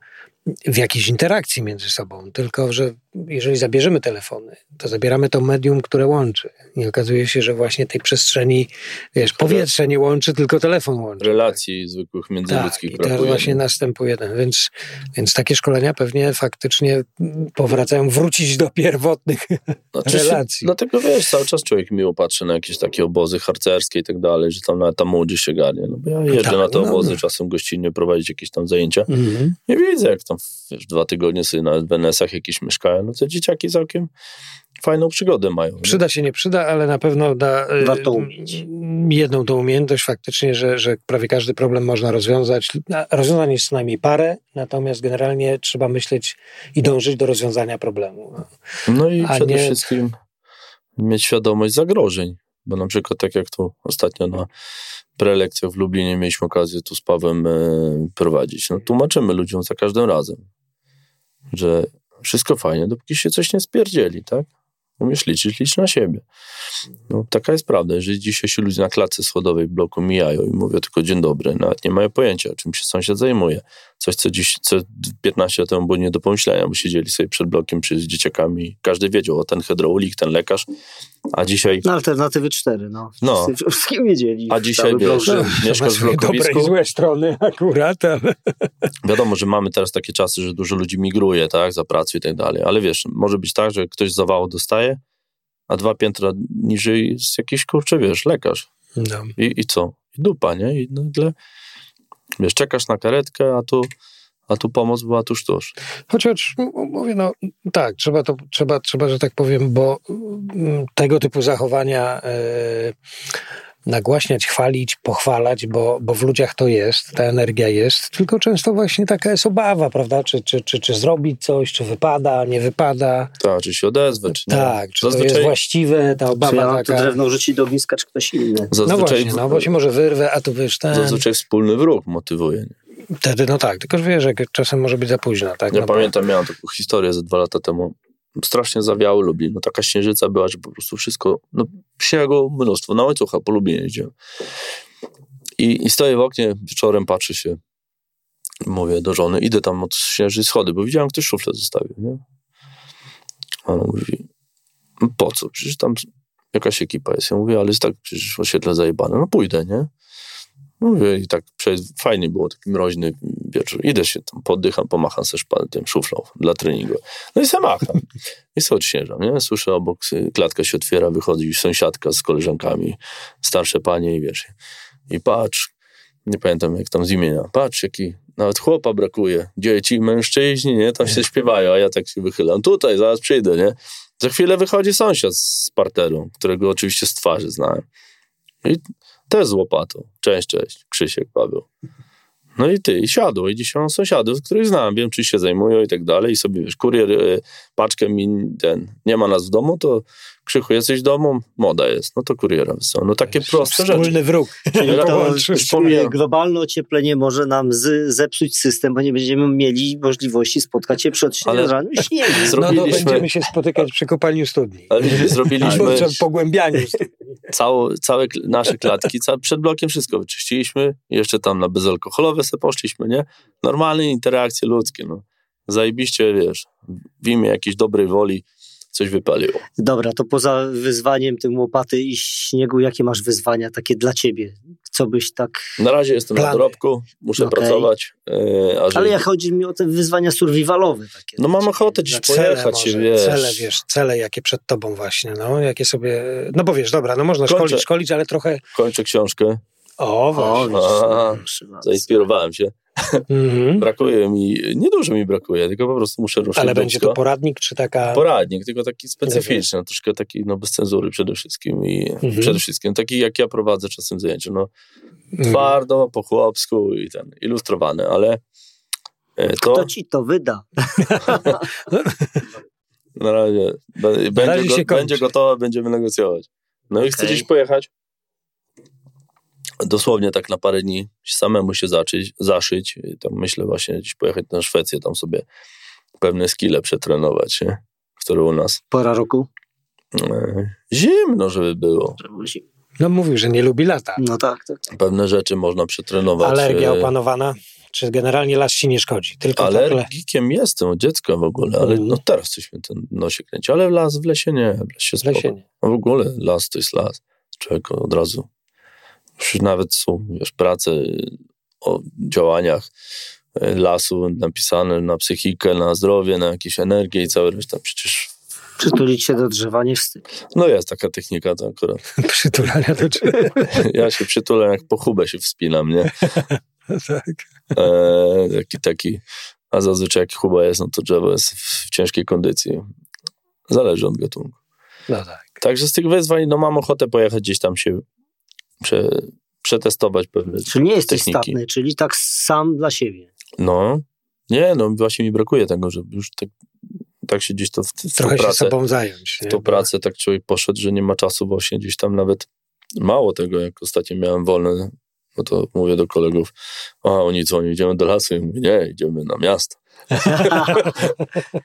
w jakiejś interakcji między sobą, tylko że jeżeli zabierzemy telefony, to zabieramy to medium, które łączy. I okazuje się, że właśnie tej przestrzeni, wiesz, powietrze nie łączy, tylko telefon łączy. Relacji tak? zwykłych międzyludzkich. Tak, i teraz właśnie następuje ten, więc, więc takie szkolenia pewnie faktycznie powracają wrócić do pierwotnych znaczy relacji. Się, dlatego wiesz, cały czas człowiek miło patrzy na jakieś takie obozy harcerskie i tak dalej, że tam nawet ta młodzież się garnie. No bo ja jeżdżę tak, na te no, obozy, no. czasem gościnnie prowadzić jakieś tam zajęcia. Mm-hmm. Nie widzę, jak tam wiesz, dwa tygodnie sobie nawet w Wenesach jakieś mieszkają. No te dzieciaki całkiem fajną przygodę mają. Przyda nie? się, nie przyda, ale na pewno da warto umieć. Jedną tą umiejętność faktycznie, że, że prawie każdy problem można rozwiązać. Rozwiązań jest co najmniej parę, natomiast generalnie trzeba myśleć i dążyć do rozwiązania problemu. No i A przede nie... wszystkim mieć świadomość zagrożeń, bo na przykład tak jak tu ostatnio na prelekcjach w Lublinie mieliśmy okazję tu z Pawłem e, prowadzić. No tłumaczymy ludziom za każdym razem, że wszystko fajnie, dopóki się coś nie spierdzieli, tak? Umiesz liczyć, licz na siebie. No, taka jest prawda, jeżeli dzisiaj się ludzie na klatce schodowej w bloku mijają i mówią tylko dzień dobry, nawet nie mają pojęcia, czym się sąsiad zajmuje. Coś, co, dziś, co piętnaście lat temu było nie do pomyślenia, bo siedzieli sobie przed blokiem czy z dzieciakami. Każdy wiedział, o ten hydraulik, ten lekarz, a dzisiaj... No, alternatywy cztery, no. no. Wszystkim wiedzieli. A dzisiaj, wiesz, no, mieszkasz w blokowisku. Dobre i złe strony akurat, ale... Wiadomo, że mamy teraz takie czasy, że dużo ludzi migruje, tak, za pracę i tak dalej, ale wiesz, może być tak, że ktoś z zawału dostaje, a dwa piętra niżej jest jakiś, kurczę, wiesz, lekarz. No. I, i co? I dupa, nie? I nagle... Wiesz, czekasz na karetkę, a tu, a tu pomoc była tuż, tuż. Chociaż mówię, no tak, trzeba, to, trzeba, trzeba że tak powiem, bo tego typu zachowania yy, nagłaśniać, chwalić, pochwalać, bo, bo w ludziach to jest, ta energia jest, tylko często właśnie taka jest obawa, prawda? Czy, czy, czy, czy zrobić coś, czy wypada, nie wypada. Tak, czy się odezwę, czy nie. Tak, czy zazwyczaj... to jest właściwe, ta obawa czy ja taka. Czy to drewno rzuci do ogniska, czy ktoś inny. Zazwyczaj... No właśnie, no bo się może wyrwę, a tu wiesz ten... Zazwyczaj wspólny wróg motywuje. Wtedy, no tak, tylko że wiesz, jak czasem może być za późno. Tak? Ja no pamiętam, bo... miałem taką historię ze dwa lata temu. Strasznie zawiały Lublin. No taka śnieżyca była, że po prostu wszystko, no śniegu mnóstwo, na łańcucha po Lublinie jeździłem. I, I stoję w oknie, wieczorem patrzę się, mówię do żony, idę tam od śnieży schody, bo widziałem, ktoś szuflę zostawił, nie? Ona mówi, po co? Przecież tam jakaś ekipa jest. Ja mówię, ale jest tak przecież osiedle zajebane, no pójdę, nie? Mówię, i tak fajnie było, taki mroźny wieczór. Idę się tam, poddycham, pomacham ze szpadem, szuflą dla treningu. No i se macham. I se odśnieżam, nie? Słyszę obok, klatka się otwiera, wychodzi sąsiadka z koleżankami, starsze panie i wiesz. I patrz, nie pamiętam jak tam z imienia, patrz jaki, nawet chłopa brakuje. Dzieci, mężczyźni, nie? Tam się śpiewają, a ja tak się wychylam. Tutaj, zaraz przyjdę, nie? Za chwilę wychodzi sąsiad z parteru, którego oczywiście z twarzy znałem. I... też z łopatą. Cześć, cześć. Krzysiek, Paweł. No i ty, i siadło. I dzisiaj mam sąsiadów, których znam. Wiem, czy się zajmują i tak dalej. I sobie, wiesz, kurier, y, paczkę mi ten, nie ma nas w domu, to Krzychu, jesteś w domu? Moda jest. No to kuriera wysyłam. No takie wiesz, proste rzeczy. Wspólny wróg. Czyli to wspomniałem. Globalne ocieplenie może nam z, zepsuć system, bo nie będziemy mieli możliwości spotkać się przy odśnieżaniu śniegu. No, no będziemy się spotykać przy kopalniu studni. Ale zrobiliśmy pogłębianie. Całe, całe nasze klatki, całe, przed blokiem wszystko wyczyściliśmy. Jeszcze tam na bezalkoholowe se poszliśmy, nie? Normalne interakcje ludzkie. No. Zajebiście, wiesz, w imię jakiejś dobrej woli coś wypaliło. Dobra, to poza wyzwaniem tym łopaty i śniegu, jakie masz wyzwania takie dla ciebie? Co byś tak... Na razie jestem plany. na dorobku, muszę okay. pracować. A żeby... Ale ja chodzi mi o te wyzwania survivalowe takie. No mam ochotę dziś pojechać, może, wiesz. Cele, wiesz, cele jakie przed tobą właśnie, no, jakie sobie... No bo wiesz, dobra, no można Kończę. szkolić, szkolić, ale trochę... Kończę książkę. O, właśnie. A, zainspirowałem się. Mm-hmm. Brakuje mi, niedużo mi brakuje, tylko po prostu muszę ruszyć. Ale będzie to poradnik, czy taka... Poradnik, tylko taki specyficzny, no, troszkę taki, no, bez cenzury przede wszystkim i mm-hmm. przede wszystkim, taki jak ja prowadzę czasem zajęcia, no, mm-hmm. twardo, po chłopsku i ten, ilustrowany, ale to... Kto ci to wyda? Na razie, będzie, Na razie go, będzie gotowe, będziemy negocjować. No okay. i chcę gdzieś pojechać. Dosłownie tak na parę dni samemu się zacząć, zaszyć. Tam myślę właśnie gdzieś pojechać na Szwecję, tam sobie pewne skille przetrenować, nie? Które u nas... Pora roku? Zimno, żeby było. No mówił, że nie lubi lata. No tak, tak, tak. Pewne rzeczy można przetrenować. Alergia opanowana? Czy generalnie las ci nie szkodzi? Tylko alergikiem tak le... jestem od dziecka w ogóle, ale mm. no teraz coś mi ten nosie kręci. Ale las w lesie nie. W lesie, w lesie nie. No w ogóle las to jest las. Człowiek od razu... Nawet są, wiesz, prace o działaniach lasu napisane na psychikę, na zdrowie, na jakieś energię i całe reszta. Przecież... Przytulić się do drzewa nie wstyd. No jest taka technika to akurat. Przytulania do drzewa. Ja się przytulam, jak po chubę się wspinam, nie? Tak. E, taki, taki. A zazwyczaj jak chuba jest, no to drzewo jest w ciężkiej kondycji. Zależy od gatunku. No tak. Także z tych wyzwań, no mam ochotę pojechać gdzieś tam się Prze, przetestować pewne techniki. Czyli nie jesteś statny, czyli tak sam dla siebie. No, nie, no właśnie mi brakuje tego, że już tak, tak się gdzieś to w, w Trochę tą pracę, się sobą zająć. W tą nie? pracę tak człowiek poszedł, że nie ma czasu właśnie gdzieś tam nawet mało tego, jak ostatnio miałem wolne, no to mówię do kolegów, a oni dzwonią, idziemy do lasu i mówię, nie, idziemy na miasto.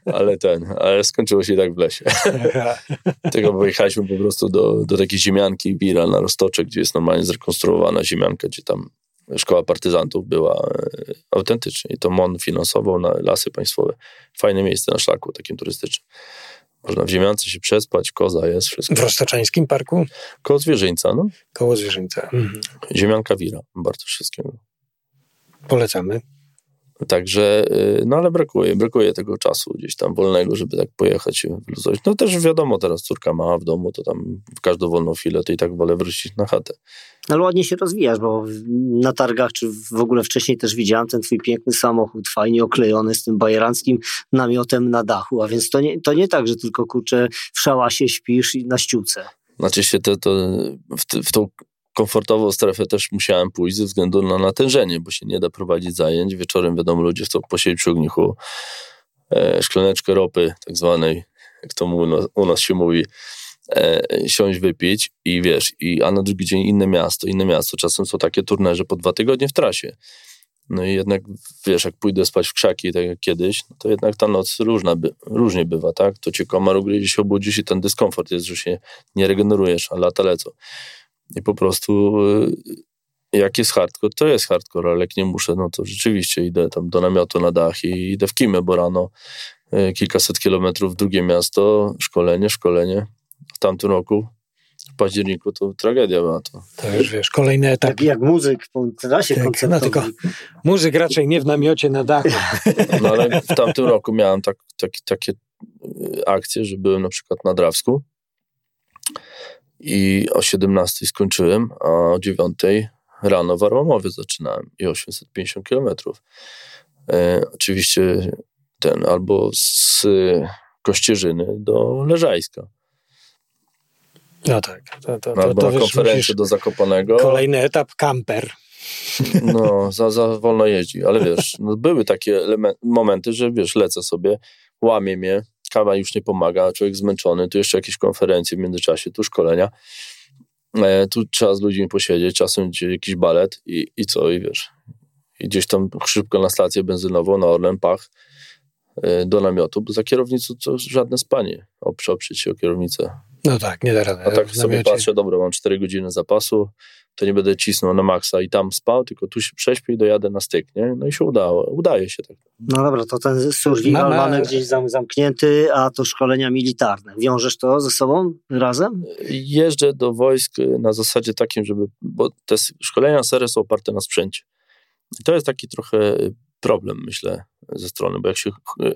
ale ten, ale skończyło się i tak w lesie. Tylko pojechaliśmy po prostu do, do takiej ziemianki Bira na Roztocze, gdzie jest normalnie zrekonstruowana ziemianka, gdzie tam szkoła partyzantów była e, autentycznie i to M O N finansował na lasy państwowe. Fajne miejsce na szlaku, takim turystycznym. Można w ziemiance się przespać, koza jest, wszystko. W Roztoczańskim Parku? Koło Zwierzyńca, no. Koło Zwierzyńca. Mhm. Ziemianka Wira, bardzo wszystkiego. Polecamy. Także, no ale brakuje, brakuje tego czasu gdzieś tam wolnego, żeby tak pojechać. No też wiadomo, teraz córka ma w domu, to tam w każdą wolną chwilę to i tak wolę wrócić na chatę. Ale ładnie się rozwijasz, bo na targach, czy w ogóle wcześniej też widziałem ten twój piękny samochód, fajnie oklejony z tym bajeranckim namiotem na dachu, a więc to nie, to nie tak, że tylko kurczę w szałasie śpisz i na ściółce. Znaczy się to, to w, w tą... komfortową strefę też musiałem pójść ze względu na natężenie, bo się nie da prowadzić zajęć. Wieczorem, wiadomo, ludzie chcą posiedzieć przy ognichu e, szklaneczkę ropy tak zwanej, jak to u nas, u nas się mówi, e, siąść, wypić i wiesz, i, a na drugi dzień inne miasto, inne miasto. Czasem są takie turnery po dwa tygodnie w trasie. No i jednak, wiesz, jak pójdę spać w krzaki, tak jak kiedyś, no to jednak ta noc różna by, różnie bywa, tak? To cię komar ugryzie, się obudzisz i ten dyskomfort jest, że się nie regenerujesz, a lata lecą. I po prostu jak jest hardcore, to jest hardcore, ale jak nie muszę, no to rzeczywiście idę tam do namiotu na dach i idę w kimę, bo rano kilkaset kilometrów w drugie miasto, szkolenie, szkolenie. W tamtym roku, w październiku, to tragedia była to. To już wiesz, kolejny etap. Tak jak muzyk po trasie tak, koncertowej. No tylko muzyk raczej nie w namiocie na dachu. No ale w tamtym roku miałem tak, tak, takie akcje, że byłem na przykład na Drawsku, i o siedemnastej skończyłem, a o dziewiątej rano w Warłomowie zaczynałem i osiemset pięćdziesiąt kilometrów. E, oczywiście ten, albo z Kościerzyny do Leżajska. No tak. To, to, to, albo to na konferencję do Zakopanego. Kolejny etap, kamper. No, za, za wolno jeździ, ale wiesz, no, były takie elementy, momenty, że wiesz, lecę sobie, łamie mnie, kawa już nie pomaga, człowiek zmęczony, tu jeszcze jakieś konferencje w międzyczasie, tu szkolenia, e, tu trzeba z ludźmi posiedzieć, czasem jakiś balet i, i co, i wiesz, i gdzieś tam szybko na stację benzynową, na Orlen, pach, e, do namiotu, bo za kierownicą to żadne spanie, oprzeć się o kierownicę. No tak, nie da rady. A tak sobie patrzę, dobra, mam cztery godziny zapasu, to nie będę cisnął na maksa i tam spał, tylko tu się prześpię i dojadę na styk, nie? No i się udało, udaje się tak. No dobra, to ten survival mamy gdzieś zamknięty, a to szkolenia militarne. Wiążesz to ze sobą razem? Jeżdżę do wojsk na zasadzie takim, żeby, bo te szkolenia serio są oparte na sprzęcie. I to jest taki trochę problem, myślę, ze strony, bo jak się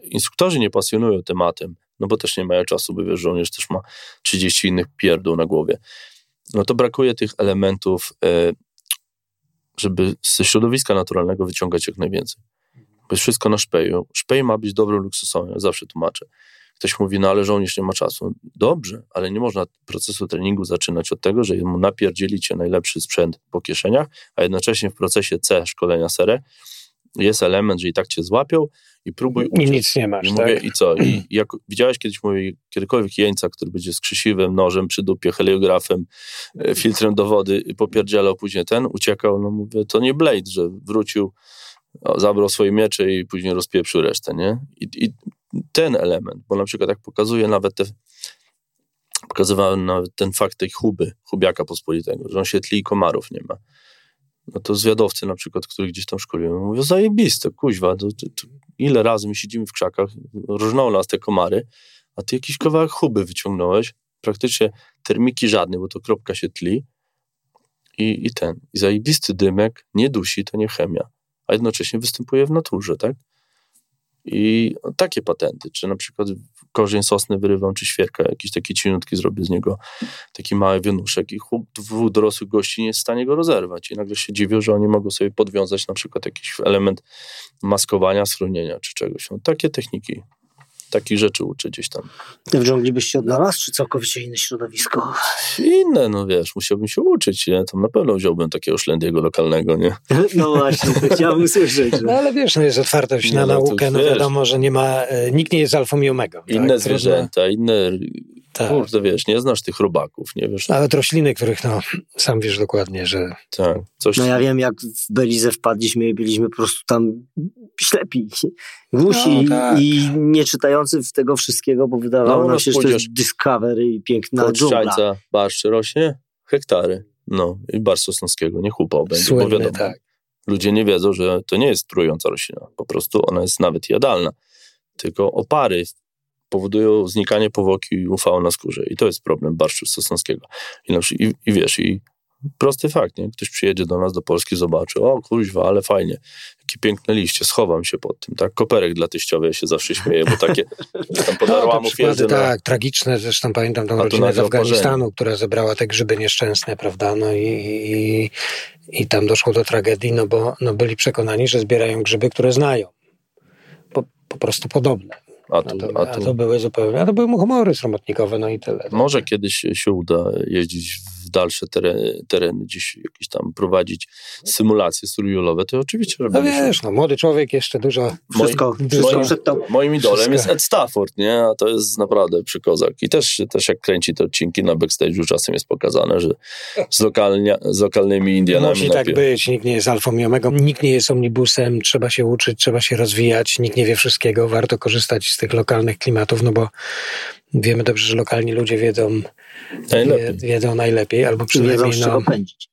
instruktorzy nie pasjonują tematem, no bo też nie mają czasu, bo wiesz, żołnierz też ma trzydzieści innych pierdół na głowie. No to brakuje tych elementów, żeby ze środowiska naturalnego wyciągać jak najwięcej. Bo jest wszystko na szpeju. Szpej ma być dobrym luksusem, ja zawsze tłumaczę. Ktoś mówi, no ale żołnierz nie ma czasu. Dobrze, ale nie można procesu treningu zaczynać od tego, że mu napierdzielicie najlepszy sprzęt po kieszeniach, a jednocześnie w procesie C, szkolenia S R E, jest element, że i tak cię złapią i próbuj uczyć. I nic nie masz, I mówię, tak? I co? I jak widziałeś kiedyś, mówię, kiedykolwiek jeńca, który będzie z krzesiwem, nożem przy dupie, heliografem, filtrem do wody, popierdzielał, później ten uciekał, no mówię, to nie Blade, że wrócił, zabrał swoje miecze i później rozpieprzył resztę, nie? I, i ten element, bo na przykład jak pokazuje nawet te, pokazywałem nawet ten fakt tej huby, hubiaka pospolitego, że on się tli i komarów nie ma. No to zwiadowcy na przykład, których gdzieś tam szkoliłem, mówią, zajebiste, kuźwa, to, to, to ile razy my siedzimy w krzakach, różną nas te komary, a ty jakiś kawałek huby wyciągnąłeś, praktycznie termiki żadne, bo to kropka się tli i, i ten, i zajebisty dymek nie dusi, to nie chemia, a jednocześnie występuje w naturze, tak? I takie patenty, czy na przykład korzeń sosny wyrywam, czy świerka, jakieś takie cieniutki zrobię z niego, taki mały wianuszek i chłop, dwóch dorosłych gości nie jest w stanie go rozerwać i nagle się dziwię, że oni mogą sobie podwiązać na przykład jakiś element maskowania, schronienia czy czegoś. No, takie techniki, takich rzeczy uczy gdzieś tam. Ty w dżungli byś się odnalazł, czy całkowicie inne środowisko? Inne, no wiesz, musiałbym się uczyć, nie? Tam na pewno wziąłbym takiego Szlendiego lokalnego, nie? No właśnie, to chciałbym słyszeć. No ale wiesz, no jest otwartość na no, naukę, no wiadomo, że nie ma, nikt nie jest alfą i omegą. Inne tak? zwierzęta, inne, tak. Kurde, wiesz, nie znasz tych robaków, nie wiesz. Ale rośliny, których, no, sam wiesz dokładnie, że... Tak, coś... No ja wiem, jak w Belize wpadliśmy i byliśmy po prostu tam ślepi, głusi no, tak. i nie czytający w tego wszystkiego, bo wydawało no, nam się, że to jest Discovery i piękna dżungla. Barszcz rośnie, hektary, no, i barszcz sosnowskiego, nie chłupa będzie, bo wiadomo, tak. Ludzie nie wiedzą, że to nie jest trująca roślina, po prostu ona jest nawet jadalna, tylko opary powodują znikanie powłoki i U V na skórze. I to jest problem barszczu sosnowskiego. I, i, i wiesz, i prosty fakt, nie? Ktoś przyjedzie do nas, do Polski, zobaczy, o kurwa, ale fajnie, jakie piękne liście, schowam się pod tym, tak? Koperek dla teściowej, ja się zawsze śmieję, bo takie tam pod Warłomów no, jeżdżę. Tak, na... tragiczne, zresztą pamiętam tą rodzinę z Afganistanu, oparzenie. Która zebrała te grzyby nieszczęsne, prawda, no i, i, i tam doszło do tragedii, no bo no byli przekonani, że zbierają grzyby, które znają. Po, po prostu podobne. A, tu, a, to, a, tu, a to były zupełnie, a to były humory sromotnikowe, no i tyle. Tak? Może kiedyś się uda jeździć w dalsze tereny, tereny gdzieś jakieś tam prowadzić symulacje survivalowe, to oczywiście robimy. No wiesz, no, młody człowiek jeszcze dużo... Wszystko, moim, wszystko moim, przed to... moim idolem wszystko. Jest Ed Stafford, nie? A to jest naprawdę przykozak. I też, też jak kręci te odcinki na backstage'u czasem jest pokazane, że z, lokalnia, z lokalnymi Indianami... Musi tak pier... być, nikt nie jest alfą i omegą, nikt nie jest omnibusem, trzeba się uczyć, trzeba się rozwijać, nikt nie wie wszystkiego, warto korzystać z tych lokalnych klimatów, no bo wiemy dobrze, że lokalni ludzie wiedzą najlepiej, wie, wiedzą najlepiej albo przynajmniej... Wiedzą, z czego no, pędzić.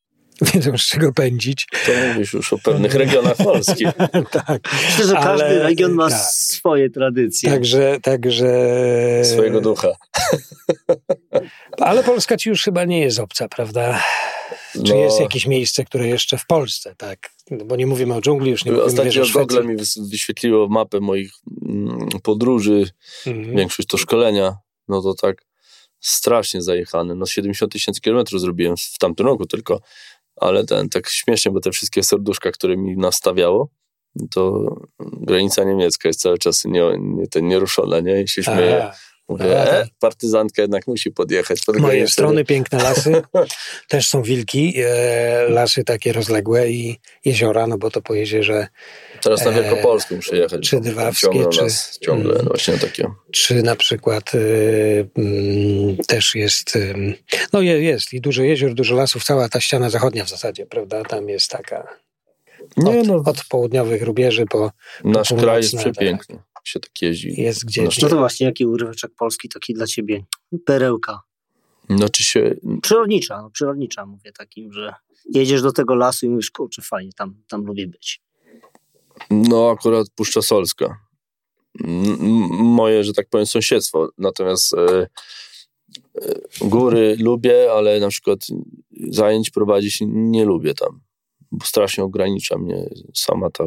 Wiedzą, z czego pędzić. To mówisz już o pewnych regionach polskich. Tak. Myślę, że każdy ale, region ma tak. swoje tradycje. Także, także... Swojego ducha. Ale Polska ci już chyba nie jest obca, prawda? No. Czy jest jakieś miejsce, które jeszcze w Polsce, tak? Bo nie mówimy o dżungli, już nie mówimy ostatnio wiesz, o Szwecji. Google mi wyświetliło mapę moich mm, podróży, mm-hmm. większość to szkolenia, no to tak strasznie zajechane. No siedemdziesiąt tysięcy kilometrów zrobiłem w tamtym roku tylko, ale ten, tak śmiesznie, bo te wszystkie serduszka, które mi nastawiało, to granica niemiecka jest cały czas nie, nie, ten, nieruszona, nie? I się śmieje. Mówię, e, partyzantka jednak musi podjechać. Z mojej strony piękne lasy, też są wilki, e, lasy takie rozległe i jeziora, no bo to po jeziorze... Teraz na Wielkopolską muszę jechać. Czy Drawskie, czy... Las, ciągle mm, właśnie takie. Czy na przykład y, mm, też jest... Y, no jest i dużo jezior, dużo lasów, cała ta ściana zachodnia w zasadzie, prawda? Tam jest taka... Nie, od, no, od południowych rubieży po... Nasz po kraj jest przepiękny. Tak. Się tak jeździ. Jest gdzieś. No to właśnie, jaki uryweczek Polski taki dla ciebie? Perełka. No, czy się... Przyrodnicza, no, przyrodnicza mówię takim, że jedziesz do tego lasu i mówisz, kurczę, fajnie, tam, tam lubię być. No akurat Puszcza Solska. M- moje, że tak powiem, sąsiedztwo. Natomiast e, e, góry lubię, ale na przykład zajęć prowadzić nie lubię tam, bo strasznie ogranicza mnie sama ta...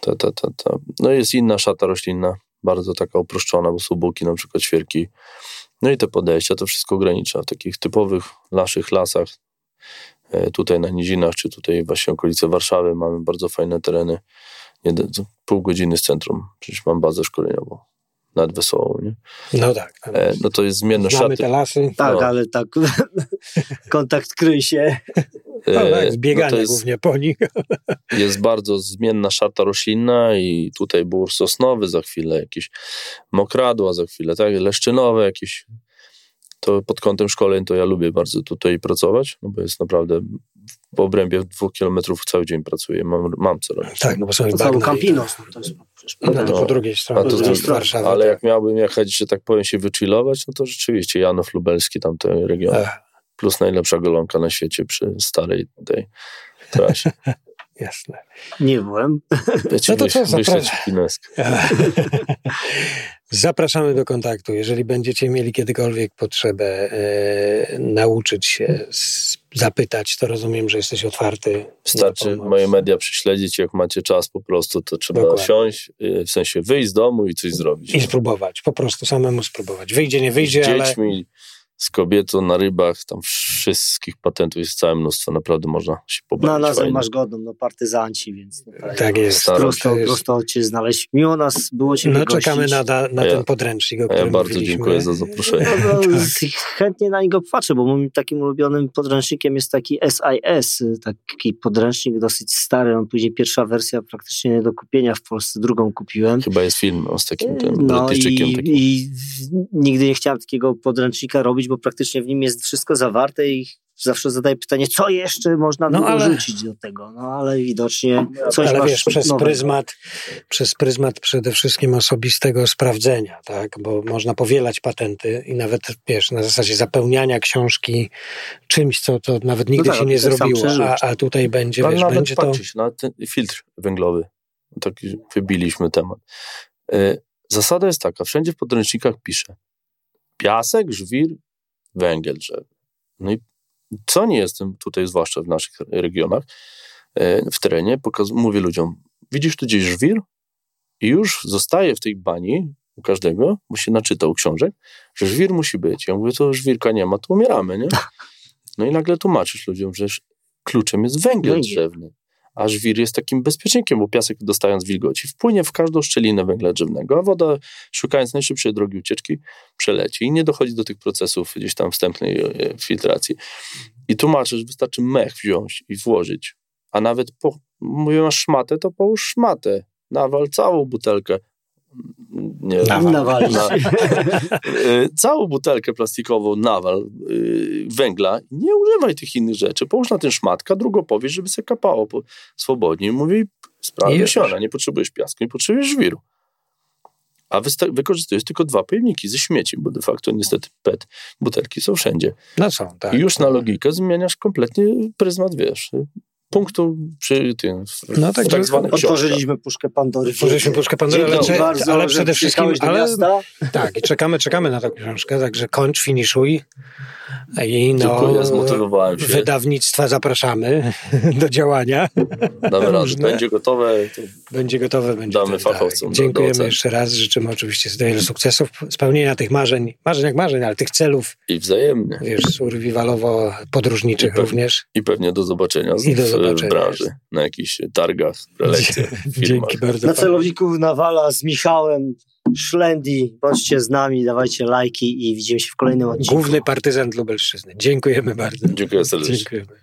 ta, ta, ta, ta. No jest inna szata roślinna, bardzo taka uproszczona, bo są buki, na przykład świerki. No i te podejścia, to wszystko ogranicza w takich typowych naszych lasach. Tutaj na nizinach, czy tutaj właśnie okolice Warszawy mamy bardzo fajne tereny. Nie, pół godziny z centrum. Przecież mam bazę szkoleniową nad Wesołą, nie? No tak. E, no to jest zmienność szaty. Mamy te lasy. Tak, no. Ale tak kontakt kryj się. E, no tak, zbieganie no jest, głównie po nich. Jest bardzo zmienna szata roślinna i tutaj bór sosnowy za chwilę, jakieś mokradła za chwilę, tak? Leszczynowe jakieś. To pod kątem szkoleń to ja lubię bardzo tutaj pracować, no bo jest naprawdę w obrębie dwóch kilometrów cały dzień pracuję, mam, mam co robić. Tak, no bo są cały Campinos. To jest no, no, po drugiej stronie, to, drugiej to, Warszawy. Ale tak. Jak miałbym jechać, że tak powiem, się wychillować, no to rzeczywiście Janów Lubelski, tamten region. Ech. Plus najlepsza golonka na świecie przy starej tej trasie. Jasne. Nie byłem. Wiecie, no to co, zapra- zapraszamy do kontaktu. Jeżeli będziecie mieli kiedykolwiek potrzebę e, nauczyć się, z, zapytać, to rozumiem, że jesteś otwarty. Wystarczy moje media prześledzić, jak macie czas po prostu, to trzeba dokładnie. Siąść, w sensie wyjść z domu i coś zrobić. I spróbować, po prostu samemu spróbować. Wyjdzie, nie wyjdzie, z ale... Z dziećmi, z kobietą, na rybach, tam wszystkich patentów jest całe mnóstwo, naprawdę można się pobawić. No, nazwę masz godną, no partyzanci, więc... No, tak, tak jest. Prosto, jest. Prosto cię znaleźć. Miło nas było cię no, wygościć. Czekamy na, na, na ja, ten podręcznik, o którym ja bardzo mówiliśmy. Dziękuję za zaproszenie. No, no, tak. Chętnie na niego patrzę, bo moim takim ulubionym podręcznikiem jest taki S I S, taki podręcznik dosyć stary, on później pierwsza wersja praktycznie nie do kupienia w Polsce, drugą kupiłem. Chyba jest film z takim tym no, Brytyjczykiem. I, takim. I nigdy nie chciałem takiego podręcznika robić, bo praktycznie w nim jest wszystko zawarte i zawsze zadaję pytanie, co jeszcze można no, ale... dorzucić do tego, no ale widocznie coś ale masz wiesz, przez nowego. pryzmat przez pryzmat przede wszystkim osobistego sprawdzenia, tak, bo można powielać patenty i nawet, wiesz, na zasadzie zapełniania książki czymś, co to nawet nigdy no tak, się nie zrobiło, a, a tutaj będzie, no, wiesz, nawet będzie patrzysz, to... na ten filtr węglowy, taki wybiliśmy temat. Zasada jest taka, wszędzie w podręcznikach pisze piasek, żwir, węgiel drzew. No i co nie jestem tutaj, zwłaszcza w naszych regionach, w terenie, pokaz- mówię ludziom, widzisz tu gdzieś żwir i już zostaje w tej bani u każdego, bo się naczytał książek, że żwir musi być. Ja mówię, to żwirka nie ma, to umieramy, nie? No i nagle tłumaczysz ludziom, że kluczem jest węgiel drzewny, a żwir jest takim bezpiecznikiem, bo piasek dostając wilgoci wpłynie w każdą szczelinę węgla drzewnego, a woda, szukając najszybszej drogi ucieczki, przeleci i nie dochodzi do tych procesów gdzieś tam wstępnej filtracji. I tłumaczę, że wystarczy mech wziąć i włożyć, a nawet po, mówię, masz szmatę, to połóż szmatę, nawal całą butelkę. Nie, nawal. Nawal. Na, całą butelkę plastikową nawal yy, węgla, nie używaj tych innych rzeczy, połóż na tym szmatka, drugo powiesz, żeby się kapało po, swobodnie, mówię, sprawa wysiona, nie potrzebujesz piasku, nie potrzebujesz żwiru, a wysta- wykorzystujesz tylko dwa pojemniki ze śmieci, bo de facto niestety P E T butelki są wszędzie, no są, tak, i już tak. Na logikę zmieniasz kompletnie pryzmat, wiesz, punktu przy tym, no tak, tak zwanym książkach. Otworzyliśmy puszkę Pandory. Otworzyliśmy puszkę Pandory, ale, cze- bardzo, ale przede wszystkim... Ale, tak, i czekamy, czekamy na tę książkę, także kończ, finiszuj. I no, dziękuję, zmotywowałem się. Wydawnictwa zapraszamy do działania. Damy radę, będzie gotowe. Będzie gotowe, będzie. Damy fachowcom. Tak. Dziękujemy do jeszcze raz, życzymy oczywiście wielu sukcesów, spełnienia tych marzeń, marzeń jak marzeń, ale tych celów. I wzajemnie. Wiesz, survivalowo-podróżniczych I pe- również. I pewnie do zobaczenia. Z- I do w branży, na jakichś targach, prelekcjach, filmach. Bardzo na celowniku Nawala z Michałem Szlendi. Bądźcie z nami, dawajcie lajki i widzimy się w kolejnym odcinku. Główny partyzant Lubelszczyzny. Dziękujemy bardzo. Dziękuję serdecznie. Dziękujemy.